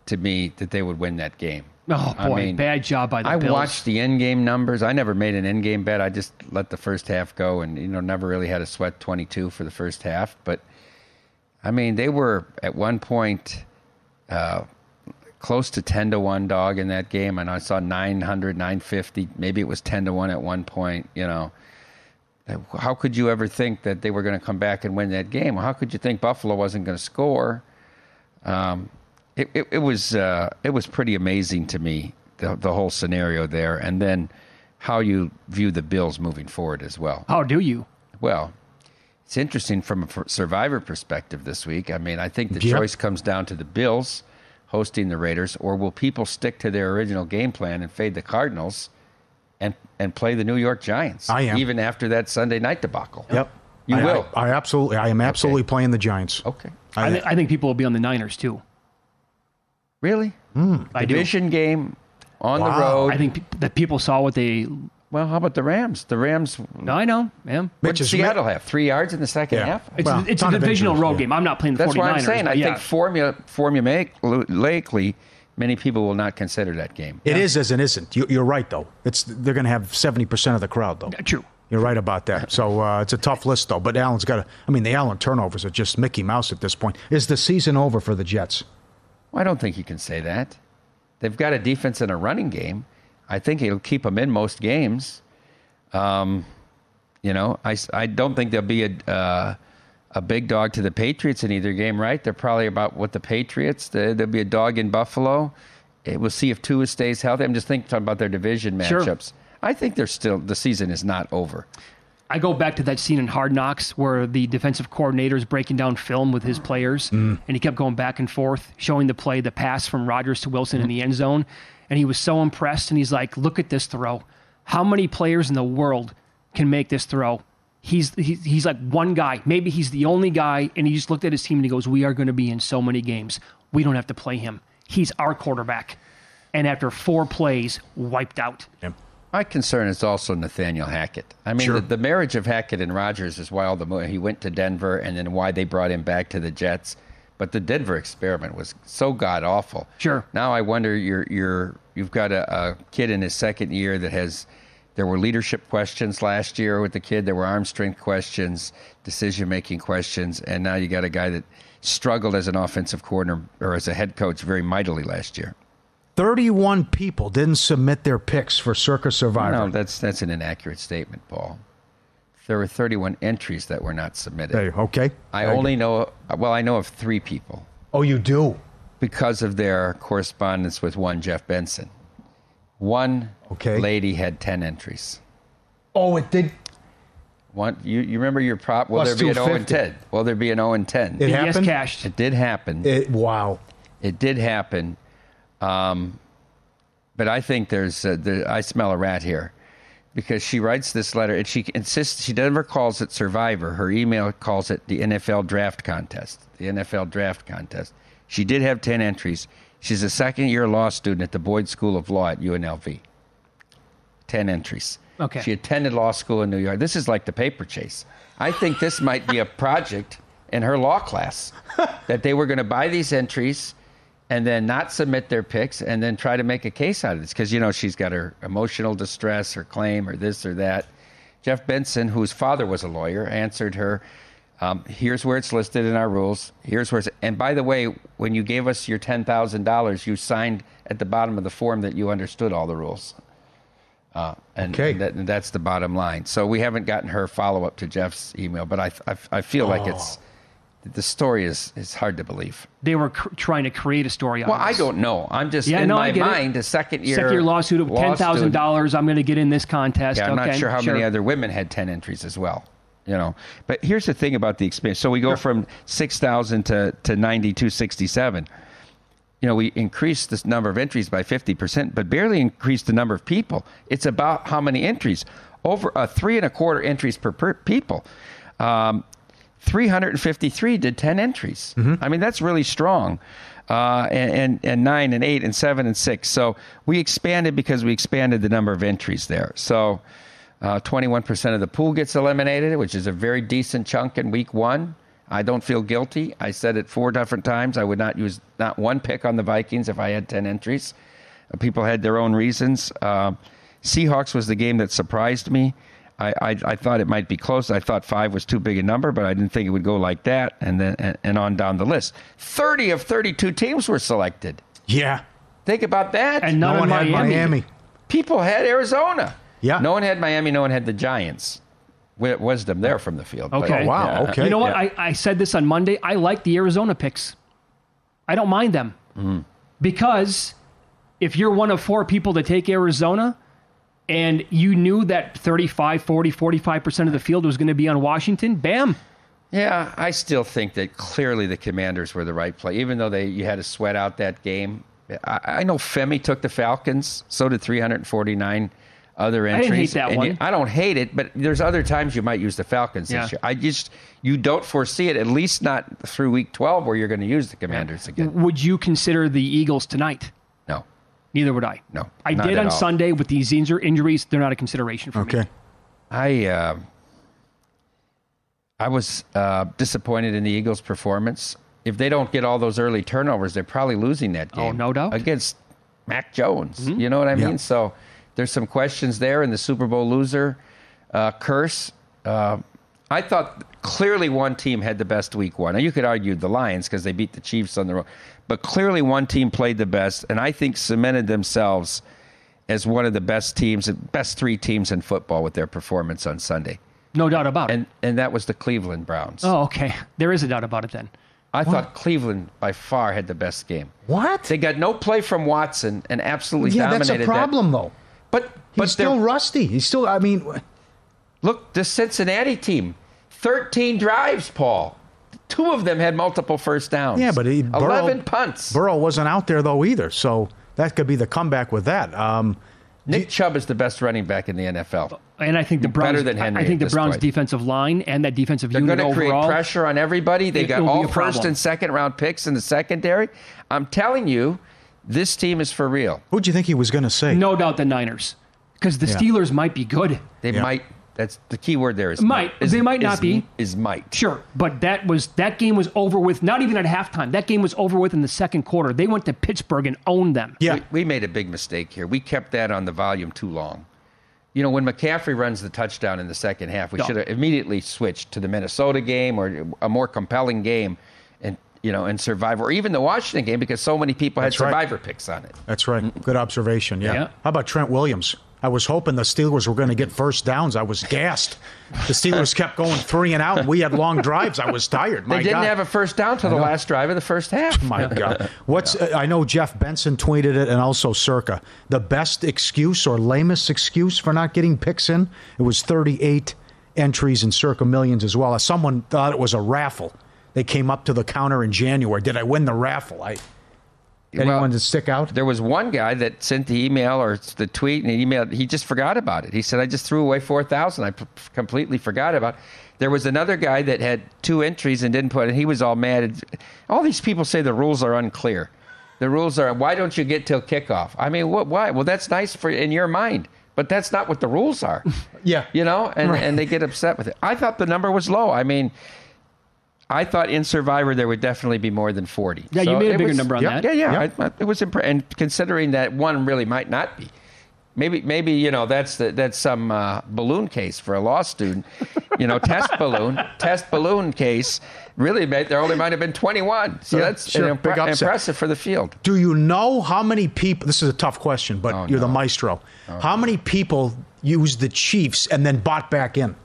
to me that they would win that game. Oh, boy, I mean, bad job by the I Bills. I watched the in-game numbers. I never made an in-game bet. I just let the first half go and, you know, never really had a sweat twenty-two for the first half. But, I mean, they were at one point uh, close to ten to one dog in that game. And I saw nine hundred, nine fifty. Maybe it was ten to one at one point, you know. How could you ever think that they were going to come back and win that game? How could you think Buffalo wasn't going to score? Um It, it it was uh, it was pretty amazing to me, the the whole scenario there, and then how you view the Bills moving forward as well. How do you? Well, it's interesting from a survivor perspective this week. I mean, I think the yep. choice comes down to the Bills hosting the Raiders, or will people stick to their original game plan and fade the Cardinals and and play the New York Giants? I am. Even after that Sunday night debacle. Yep. You I, will. I, I absolutely. I am absolutely okay. playing the Giants. Okay. I, I, th- I think people will be on the Niners too. Really? Mm, Division game on wow. the road. I think pe- that people saw what they... Well, how about the Rams? The Rams... No, I know. Yeah. What did Seattle have? Three yards in the second yeah. half? It's, well, it's, it's a divisional road yeah. game. I'm not playing the That's forty-niners. That's what I'm saying. I yeah. think formula, formulaically, many people will not consider that game. It yeah. is as it isn't. You, you're right, though. It's They're going to have seventy percent of the crowd, though. True. You're right about that. So uh, it's a tough list, though. But Allen's got to... I mean, the Allen turnovers are just Mickey Mouse at this point. Is the season over for the Jets? I don't think you can say that. They've got a defense and a running game. I think it'll keep them in most games. Um, you know, I, I don't think there'll be a, uh, a big dog to the Patriots in either game, right? They're probably about what the Patriots, the, there'll be a dog in Buffalo. It, we'll see if Tua stays healthy. I'm just thinking talking about their division matchups. Sure. I think they're still, the season is not over. I go back to that scene in Hard Knocks where the defensive coordinator is breaking down film with his players, mm. and he kept going back and forth, showing the play, the pass from Rodgers to Wilson in the end zone, and he was so impressed, and he's like, look at this throw. How many players in the world can make this throw? He's he, he's like one guy. Maybe he's the only guy, and he just looked at his team, and he goes, we are going to be in so many games. We don't have to play him. He's our quarterback. And after four plays, wiped out. Yep. My concern is also Nathaniel Hackett. I mean, sure. the, the marriage of Hackett and Rodgers is why all the he went to Denver and then why they brought him back to the Jets. But the Denver experiment was so god-awful. Sure. Now I wonder, you're, you're, you've got a, a kid in his second year that has, there were leadership questions last year with the kid. There were arm strength questions, decision-making questions. And now you got a guy that struggled as an offensive coordinator or as a head coach very mightily last year. thirty-one people didn't submit their picks for Circa Survivor. No, that's that's an inaccurate statement, Paul. There were thirty-one entries that were not submitted. Hey, okay. I there only you. know, well, I know of three people. Oh, you do? Because of their correspondence with one Jeff Benson. One okay. lady had ten entries. Oh, it did? One, you, you remember your prop? Will Plus there be an oh and ten? Will there be an oh and ten? It, it happened? Cashed. It did happen. It, wow. It did happen. Um, but I think there's, a, there, I smell a rat here because she writes this letter and she insists, she never calls it Survivor. Her email calls it the N F L Draft Contest, the N F L Draft Contest. She did have ten entries. She's a second year law student at the Boyd School of Law at U N L V. ten entries. Okay. She attended law school in New York. This is like the paper chase. I think this might be a project in her law class that they were going to buy these entries and then not submit their picks, and then try to make a case out of this. Because, you know, she's got her emotional distress, her claim, or this or that. Jeff Benson, whose father was a lawyer, answered her, um, here's where it's listed in our rules. Here's where it's, and by the way, when you gave us your ten thousand dollars, you signed at the bottom of the form that you understood all the rules. Uh, and, okay. and, that, and that's the bottom line. So we haven't gotten her follow-up to Jeff's email, but I, I, I feel oh. like it's... The story is, is hard to believe. They were cr- trying to create a story on Well, this. I don't know. I'm just, yeah, in no, my mind, it. a second-year Second-year lawsuit of ten thousand dollars. I'm going to get in this contest. Yeah, I'm okay. not sure how sure. many other women had ten entries as well. You know, but here's the thing about the experience. So we go sure. from six thousand to, to nine thousand two hundred sixty-seven. You know, we increased this number of entries by fifty percent, but barely increased the number of people. It's about how many entries. Over uh, three and a quarter entries per, per people. Um three hundred fifty-three did ten entries. Mm-hmm. I mean, that's really strong. Uh, and, and, and nine and eight and seven and six. So we expanded because we expanded the number of entries there. So uh, twenty-one percent of the pool gets eliminated, which is a very decent chunk in week one. I don't feel guilty. I said it four different times. I would not use not one pick on the Vikings if I had ten entries. Uh, people had their own reasons. Uh, Seahawks was the game that surprised me. I, I, I thought it might be close. I thought five was too big a number, but I didn't think it would go like that. And then and, and on down the list, thirty of thirty-two teams were selected. Yeah, think about that. And no one had Miami. People had Arizona. Yeah, no one had Miami. No one had the Giants. Wisdom there from the field. Okay, oh, wow. Yeah. Okay, you know what? Yeah. I, I said this on Monday. I like the Arizona picks. I don't mind them mm. because if you're one of four people to take Arizona. And you knew that thirty-five, forty, forty-five percent of the field was going to be on Washington, bam. Yeah, I still think that clearly the Commanders were the right play, even though they you had to sweat out that game. I, I know Femi took the Falcons, so did three hundred forty-nine other entries. I didn't hate that and one. You, I don't hate it, but there's other times you might use the Falcons yeah. this year. I just, you don't foresee it, at least not through week twelve where you're going to use the Commanders again. Would you consider the Eagles tonight? Neither would I. No, I did on all. Sunday with these injuries. They're not a consideration for okay. me. Okay, I uh, I was uh, disappointed in the Eagles' performance. If they don't get all those early turnovers, they're probably losing that game. Oh, no doubt against Mac Jones. Mm-hmm. You know what I mean? Yeah. So there's some questions there in the Super Bowl loser uh, curse. Uh, I thought clearly one team had the best week one. Now, you could argue the Lions because they beat the Chiefs on the road. But clearly one team played the best, and I think cemented themselves as one of the best teams, best three teams in football with their performance on Sunday. No doubt about it. And and that was the Cleveland Browns. Oh, okay. There is a doubt about it then. I what? thought Cleveland by far had the best game. What? They got no play from Watson and absolutely yeah, dominated that. Yeah, that's a problem, that. though. But, but he's still rusty. He's still, I mean... Look, the Cincinnati team, thirteen drives, Paul. Two of them had multiple first downs. Yeah, but he, Burrow, eleven punts. Burrow wasn't out there, though, either. So that could be the comeback with that. Um, Nick the, Chubb is the best running back in the N F L. And I think the Browns, better than Henry I think the Browns' point. defensive line and that defensive They're unit overall. They're going to create pressure on everybody. They got all first and second round picks in the secondary. I'm telling you, this team is for real. Who'd you think he was going to say? No doubt the Niners, because the yeah. Steelers might be good. They yeah. might. That's the key word there is might. might. Is, they might not is, be. Is might. Sure, but that was that game was over with. Not even at halftime. That game was over with in the second quarter. They went to Pittsburgh and owned them. Yeah, we, we made a big mistake here. We kept that on the volume too long. You know, when McCaffrey runs the touchdown in the second half, we no. should have immediately switched to the Minnesota game or a more compelling game. You know, and Survivor, or even the Washington game, because so many people That's had Survivor right. picks on it. That's right. Good observation, yeah. yeah. How about Trent Williams? I was hoping the Steelers were going to get first downs. I was gassed. The Steelers kept going three and out. And we had long drives. I was tired. My they didn't God. have a first down till the last drive of the first half. My God. What's yeah. uh, I know Jeff Benson tweeted it, and also Circa. The best excuse or lamest excuse for not getting picks in, it was thirty-eight entries in Circa Millions as well. Someone thought it was a raffle. They came up to the counter in January. Did I win the raffle? I Anyone well, to stick out? There was one guy that sent the email or the tweet, and he emailed. He just forgot about it. He said, I just threw away four thousand. I p- completely forgot about it. There was another guy that had two entries and didn't put it. He was all mad. All these people say the rules are unclear. The rules are, why don't you get till kickoff? I mean, what? why? Well, that's nice for in your mind. But that's not what the rules are. yeah. You know, and, right. and they get upset with it. I thought the number was low. I mean... I thought in Survivor there would definitely be more than forty. Yeah, so you made a bigger was, number on yep, that. Yeah, yeah. Yep. I, I, it was imp- and considering that one really might not be. Maybe, maybe you know, that's the, that's some uh, balloon case for a law student. You know, test balloon, test balloon case. Really, there only might have been twenty-one. So yeah, that's sure, an impre- impressive for the field. Do you know how many people, this is a tough question, but oh, you're no. the maestro. Oh, how no. many people used the Chiefs and then bought back in?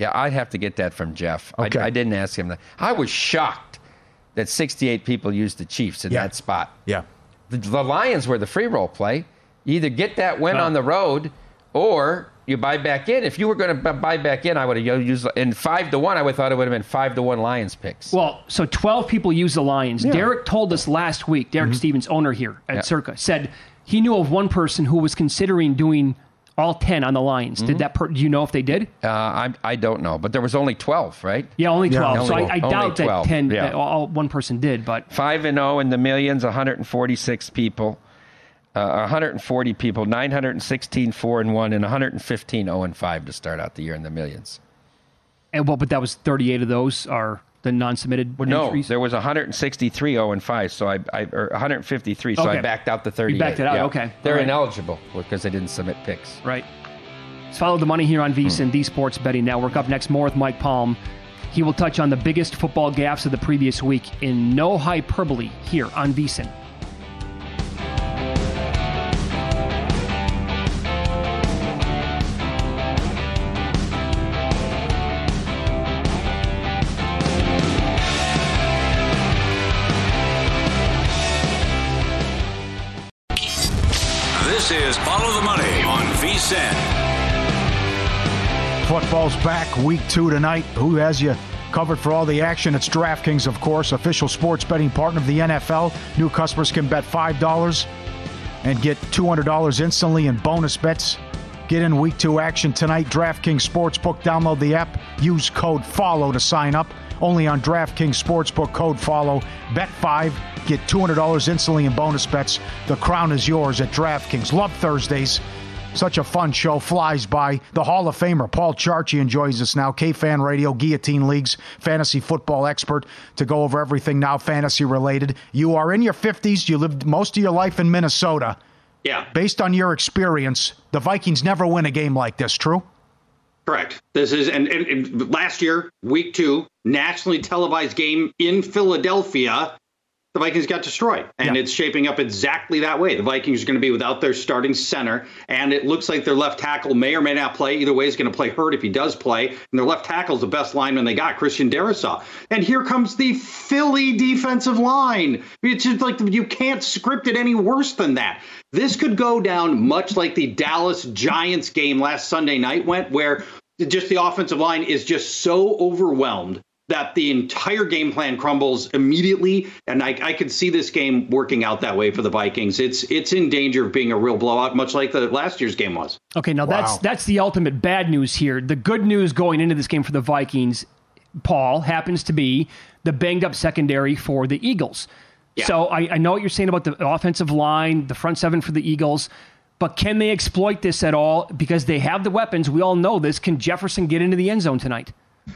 Yeah, I'd have to get that from Jeff. Okay. I, I didn't ask him that. I was shocked that sixty-eight people used the Chiefs in yeah. that spot. Yeah. The, the Lions were the free roll play. You either get that win wow. on the road or you buy back in. If you were going to buy back in, I would have used in five to one. I would have thought it would have been five to one Lions picks. Well, so twelve people used the Lions. Yeah. Derek told us last week, Derek mm-hmm. Stevens, owner here at yeah. Circa, said he knew of one person who was considering doing all ten on the Lions. Mm-hmm. Did that? Per- do you know if they did? Uh, I I don't know, but there was only twelve, right? Yeah, only twelve. Yeah, only so twelve. I, I doubt that ten. Yeah. Uh, all one person did, but five and zero in the millions. One hundred and forty-six people. Uh, one hundred and forty people. Nine hundred and sixteen four and one, and one hundred and fifteen zero and five to start out the year in the millions. And well, but that was thirty-eight of those are the non-submitted well, no, entries. No, there was one hundred and sixty-three zero and five. So I, I or one hundred and fifty-three. So okay. I backed out the thirty-eight. You backed it out. Yeah. Okay, they're right. ineligible because they didn't submit picks. Right. Let's follow the money here on VSiN, the Sports Betting Network. Up next, more with Mike Palm. He will touch on the biggest football gaffes of the previous week in no hyperbole here on VSiN. This is Follow the Money on VSiN. Football's back week two tonight. Who has you covered for all the action? It's DraftKings, of course, official sports betting partner of the N F L. New customers can bet five dollars and get two hundred dollars instantly in bonus bets. Get in week two action tonight. DraftKings Sportsbook. Download the app. Use code FOLLOW to sign up. Only on DraftKings Sportsbook. Code FOLLOW. Bet five. Get two hundred dollars instantly in bonus bets. The crown is yours at DraftKings. Love Thursdays. Such a fun show. Flies by. The Hall of Famer, Paul Ciarci, enjoys us now. K-Fan Radio, Guillotine Leagues, fantasy football expert to go over everything now fantasy-related. You are in your fifties. You lived most of your life in Minnesota. Yeah. Based on your experience, the Vikings never win a game like this, true? Correct. This is, and, and, and last year, week two, nationally televised game in Philadelphia. the Vikings got destroyed. And yeah. It's shaping up exactly that way. The Vikings are going to be without their starting center. And it looks like their left tackle may or may not play. Either way, he's going to play hurt if he does play. And their left tackle is the best lineman they got, Christian Darrisaw. And here comes the Philly defensive line. It's just like you can't script it any worse than that. This could go down much like the Dallas Giants game last Sunday night went, where just the offensive line is just so overwhelmed that the entire game plan crumbles immediately, and I, I could see this game working out that way for the Vikings. It's it's in danger of being a real blowout, much like the last year's game was. Okay, now wow. that's that's the ultimate bad news here. The good news going into this game for the Vikings, Paul, happens to be the banged-up secondary for the Eagles. Yeah. So I, I know what you're saying about the offensive line, the front seven for the Eagles, but can they exploit this at all? Because they have the weapons. We all know this. Can Jefferson get into the end zone tonight?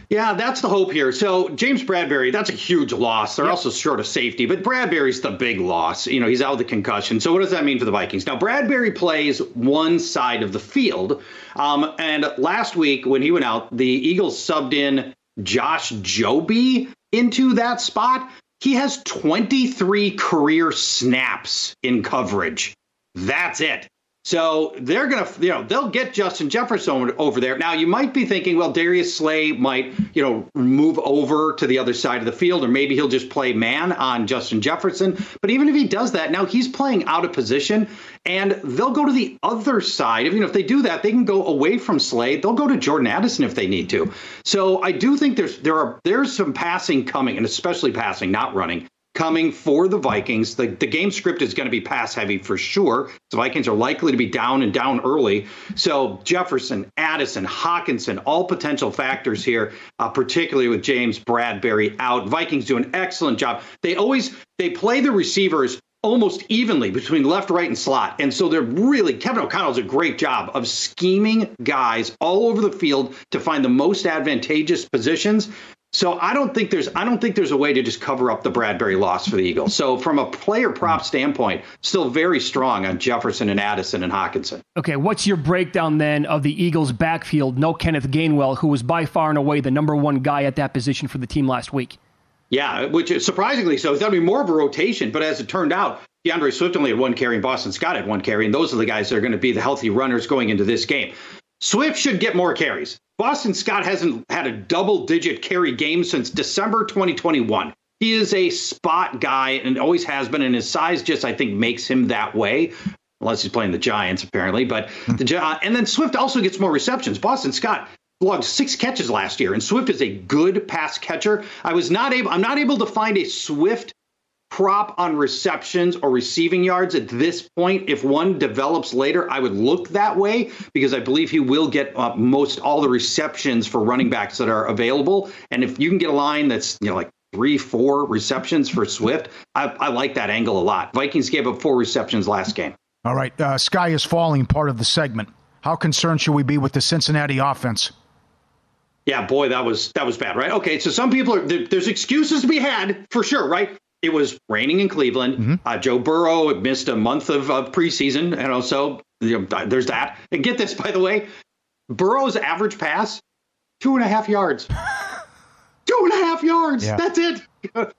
Yeah, that's the hope here. So James Bradberry, that's a huge loss. They're yep. also short of safety, but Bradberry's the big loss. You know, he's out with the concussion. So what does that mean for the Vikings? Now, Bradberry plays one side of the field. Um, and last week when he went out, the Eagles subbed in Josh Joby into that spot. He has twenty-three career snaps in coverage. That's it. So they're going to, you know, they'll get Justin Jefferson over there. Now, you might be thinking, well, Darius Slay might, you know, move over to the other side of the field, or maybe he'll just play man on Justin Jefferson. But even if he does that, now he's playing out of position, and they'll go to the other side. You know, if they do that, they can go away from Slay. They'll go to Jordan Addison if they need to. So I do think there's there are there's some passing coming, and especially passing, not running, coming for the Vikings. The, the game script is going to be pass heavy for sure. The Vikings are likely to be down and down early. So Jefferson, Addison, Hawkinson, all potential factors here, uh, particularly with James Bradberry out. Vikings do an excellent job. They always, they play the receivers almost evenly between left, right, and slot. And so they're really, Kevin O'Connell's a great job of scheming guys all over the field to find the most advantageous positions. So I don't think there's I don't think there's a way to just cover up the Bradberry loss for the Eagles. So from a player prop standpoint, still very strong on Jefferson and Addison and Hawkinson. Okay, what's your breakdown then of the Eagles' backfield? No Kenneth Gainwell, who was by far and away the number one guy at that position for the team last week. Yeah, which is surprisingly so. It's going to be more of a rotation, but as it turned out, DeAndre Swift only had one carry and Boston Scott had one carry, and those are the guys that are going to be the healthy runners going into this game. Swift should get more carries. Boston Scott hasn't had a double-digit carry game since December twenty twenty-one. He is a spot guy and always has been, and his size just, I think, makes him that way, unless he's playing the Giants, apparently. But the uh, and then Swift also gets more receptions. Boston Scott logged six catches last year, and Swift is a good pass catcher. I was not able, I'm not able to find a Swift prop on receptions or receiving yards at this point. If one develops later, I would look that way because I believe he will get uh, most all the receptions for running backs that are available. And if you can get a line that's, you know, like three, four receptions for Swift, I, I like that angle a lot. Vikings gave up four receptions last game. All right. Uh, sky is falling part of the segment. How concerned should we be with the Cincinnati offense? Yeah, boy, that was that was bad, right? Okay, so some people are there, there's excuses to be had for sure, right? It was raining in Cleveland. Mm-hmm. Uh, Joe Burrow missed a month of uh, preseason. And also, you know, there's that. And get this, by the way, Burrow's average pass, two and a half yards. two and a half yards. Yeah. That's it.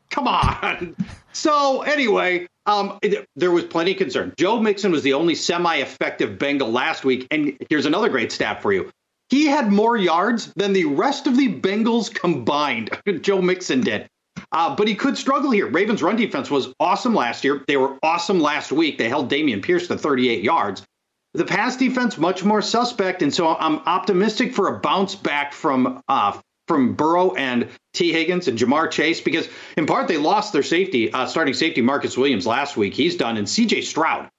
Come on. So anyway, um, it, there was plenty of concern. Joe Mixon was the only semi-effective Bengal last week. And here's another great stat for you. He had more yards than the rest of the Bengals combined. Joe Mixon did. Uh, but he could struggle here. Ravens' run defense was awesome last year. They were awesome last week. They held Damian Pierce to thirty-eight yards. The pass defense, much more suspect. And so I'm optimistic for a bounce back from uh, from Burrow and T. Higgins and Jamar Chase, because in part they lost their safety, uh, starting safety Marcus Williams last week. He's done. And C J. Stroud,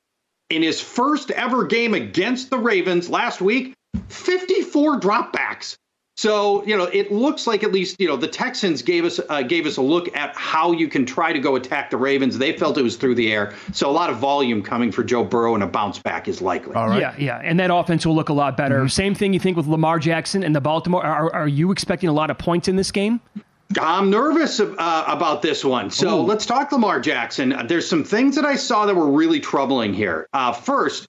in his first ever game against the Ravens last week, fifty-four dropbacks. So, you know, it looks like at least, you know, the Texans gave us uh, gave us a look at how you can try to go attack the Ravens. They felt it was through the air. So a lot of volume coming for Joe Burrow, and a bounce back is likely. All right. Yeah, yeah. And that offense will look a lot better. Mm-hmm. Same thing you think with Lamar Jackson and the Baltimore. Are, are you expecting a lot of points in this game? I'm nervous uh, about this one. So Ooh. let's talk Lamar Jackson. There's some things that I saw that were really troubling here. Uh, first,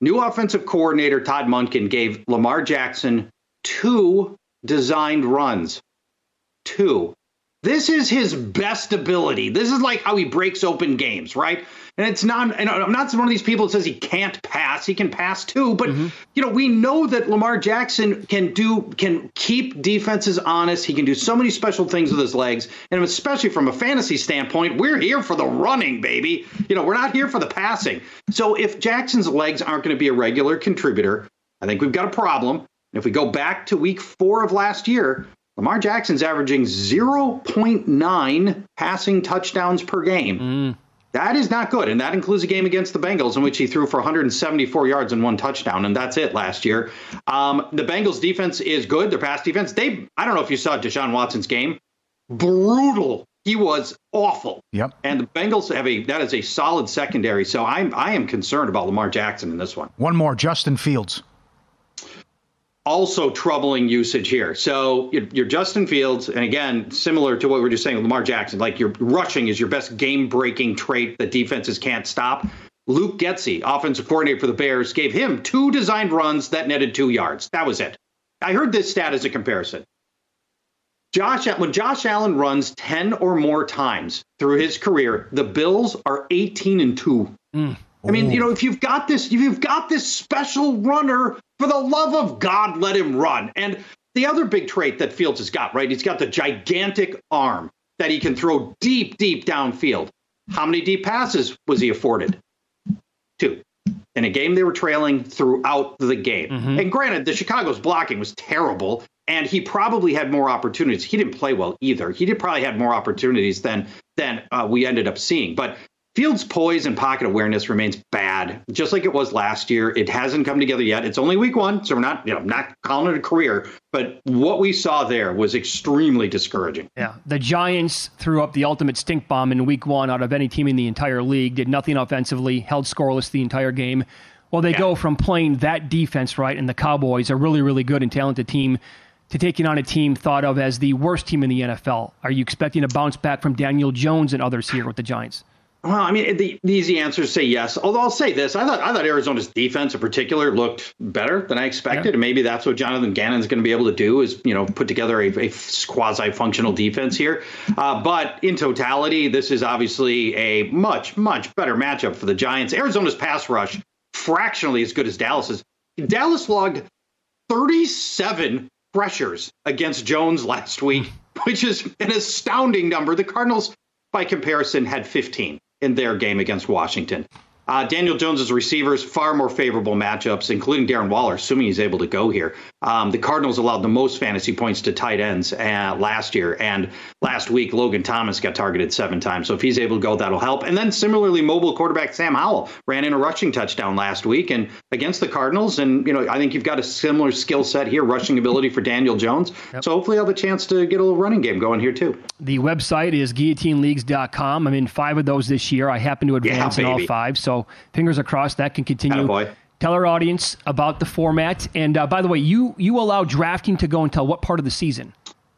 new offensive coordinator Todd Monken gave Lamar Jackson two designed runs. Two. This is his best ability. This is like how he breaks open games, right? And it's not, and I'm not one of these people that says he can't pass. He can pass too, but mm-hmm. you know, we know that Lamar Jackson can do, can keep defenses honest. He can do so many special things with his legs. And especially from a fantasy standpoint, we're here for the running, baby. You know, we're not here for the passing. So if Jackson's legs aren't going to be a regular contributor, I think we've got a problem. If we go back to week four of last year, Lamar Jackson's averaging zero point nine passing touchdowns per game. Mm. That is not good, and that includes a game against the Bengals in which he threw for one hundred seventy-four yards and one touchdown, and that's it last year. Um, the Bengals' defense is good, their pass defense. They, I don't know if you saw Deshaun Watson's game. Brutal. He was awful. Yep. And the Bengals have a, that is a solid secondary, so I'm, I am concerned about Lamar Jackson in this one. One more, Justin Fields. Also troubling usage here. So you're, you're Justin Fields, and again, similar to what we were just saying with Lamar Jackson, like your rushing is your best game-breaking trait that defenses can't stop. Luke Getsy, offensive coordinator for the Bears, gave him two designed runs that netted two yards. That was it. I heard this stat as a comparison. Josh, when Josh Allen runs ten or more times through his career, the Bills are eighteen and two. Mm. I mean, you know, if you've got this, if you've got this special runner, for the love of God, let him run. And the other big trait that Fields has got, right? He's got the gigantic arm that he can throw deep, deep downfield. How many deep passes was he afforded? Two. In a game they were trailing throughout the game. Mm-hmm. And granted, the Chicago's blocking was terrible, and he probably had more opportunities. He didn't play well either. He did probably had more opportunities than than uh, we ended up seeing. But Fields' poise and pocket awareness remains bad, just like it was last year. It hasn't come together yet. It's only week one, so we're not, you know, not calling it a career. But what we saw there was extremely discouraging. Yeah, the Giants threw up the ultimate stink bomb in week one out of any team in the entire league, did nothing offensively, held scoreless the entire game. Well, they yeah. go from playing that defense, right, and the Cowboys, a really, really good and talented team, to taking on a team thought of as the worst team in the N F L. Are you expecting a bounce back from Daniel Jones and others here with the Giants? Well, I mean, the, the easy answer is say yes. Although I'll say this, I thought I thought Arizona's defense in particular looked better than I expected. Yeah. And maybe that's what Jonathan Gannon's going to be able to do is, you know, put together a, a quasi-functional defense here. Uh, but in totality, this is obviously a much, much better matchup for the Giants. Arizona's pass rush, fractionally as good as Dallas's. Dallas logged thirty-seven pressures against Jones last week, which is an astounding number. The Cardinals, by comparison, had fifteen. In their game against Washington. Uh, Daniel Jones's receivers, far more favorable matchups, including Darren Waller, assuming he's able to go here. Um, the Cardinals allowed the most fantasy points to tight ends uh, last year. And last week, Logan Thomas got targeted seven times. So if he's able to go, that'll help. And then similarly, mobile quarterback Sam Howell ran in a rushing touchdown last week and against the Cardinals. And, you know, I think you've got a similar skill set here, rushing ability for Daniel Jones. Yep. So hopefully I'll have a chance to get a little running game going here, too. The website is guillotine leagues dot com. I'm in five of those this year. I happen to advance yeah, in all five. So fingers across that can continue. Attaboy. Tell our audience about the format. And uh, by the way, you you allow drafting to go until what part of the season?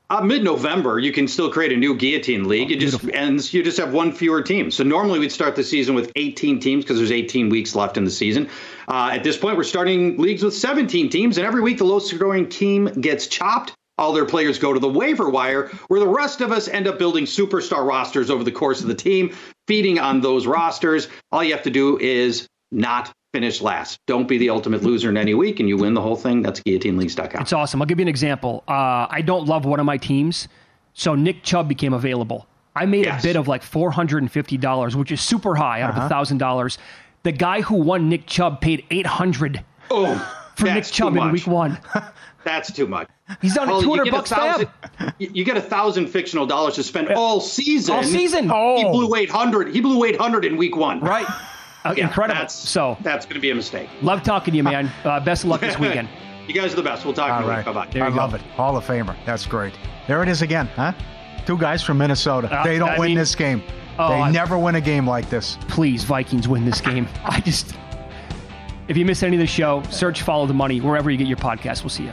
Uh, mid-November, you can still create a new guillotine league. Oh, it just ends. You just have one fewer team. So normally we'd start the season with eighteen teams because there's eighteen weeks left in the season. Uh, at this point, we're starting leagues with seventeen teams, and every week the low-scoring team gets chopped. All their players go to the waiver wire, where the rest of us end up building superstar rosters over the course of the team, feeding on those rosters. All you have to do is not finish last. Don't be the ultimate loser in any week, and you win the whole thing. That's guillotine leagues dot com. It's awesome. I'll give you an example. Uh, I don't love one of my teams, so Nick Chubb became available. I made yes. a bid of like four hundred fifty dollars, which is super high out uh-huh. of one thousand dollars. The guy who won Nick Chubb paid eight hundred dollars oh, for Nick Chubb in week one. That's too much. He's on well, a two hundred bucks tab. You get a thousand fictional dollars to spend all season. All season. Oh. He blew eight hundred. He blew eight hundred in week one. Right. Uh, yeah, incredible. That's, so that's going to be a mistake. Love talking to you, man. Uh, best of luck this weekend. You guys are the best. We'll talk all to right. you. Bye bye. I go. love it. Hall of Famer. That's great. There it is again, huh? Two guys from Minnesota. Uh, they don't I win mean, this game. Oh, they I, never win a game like this. Please, Vikings, win this game. I just. If you miss any of the show, search Follow the Money wherever you get your podcast. We'll see you.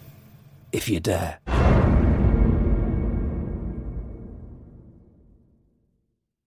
If you dare.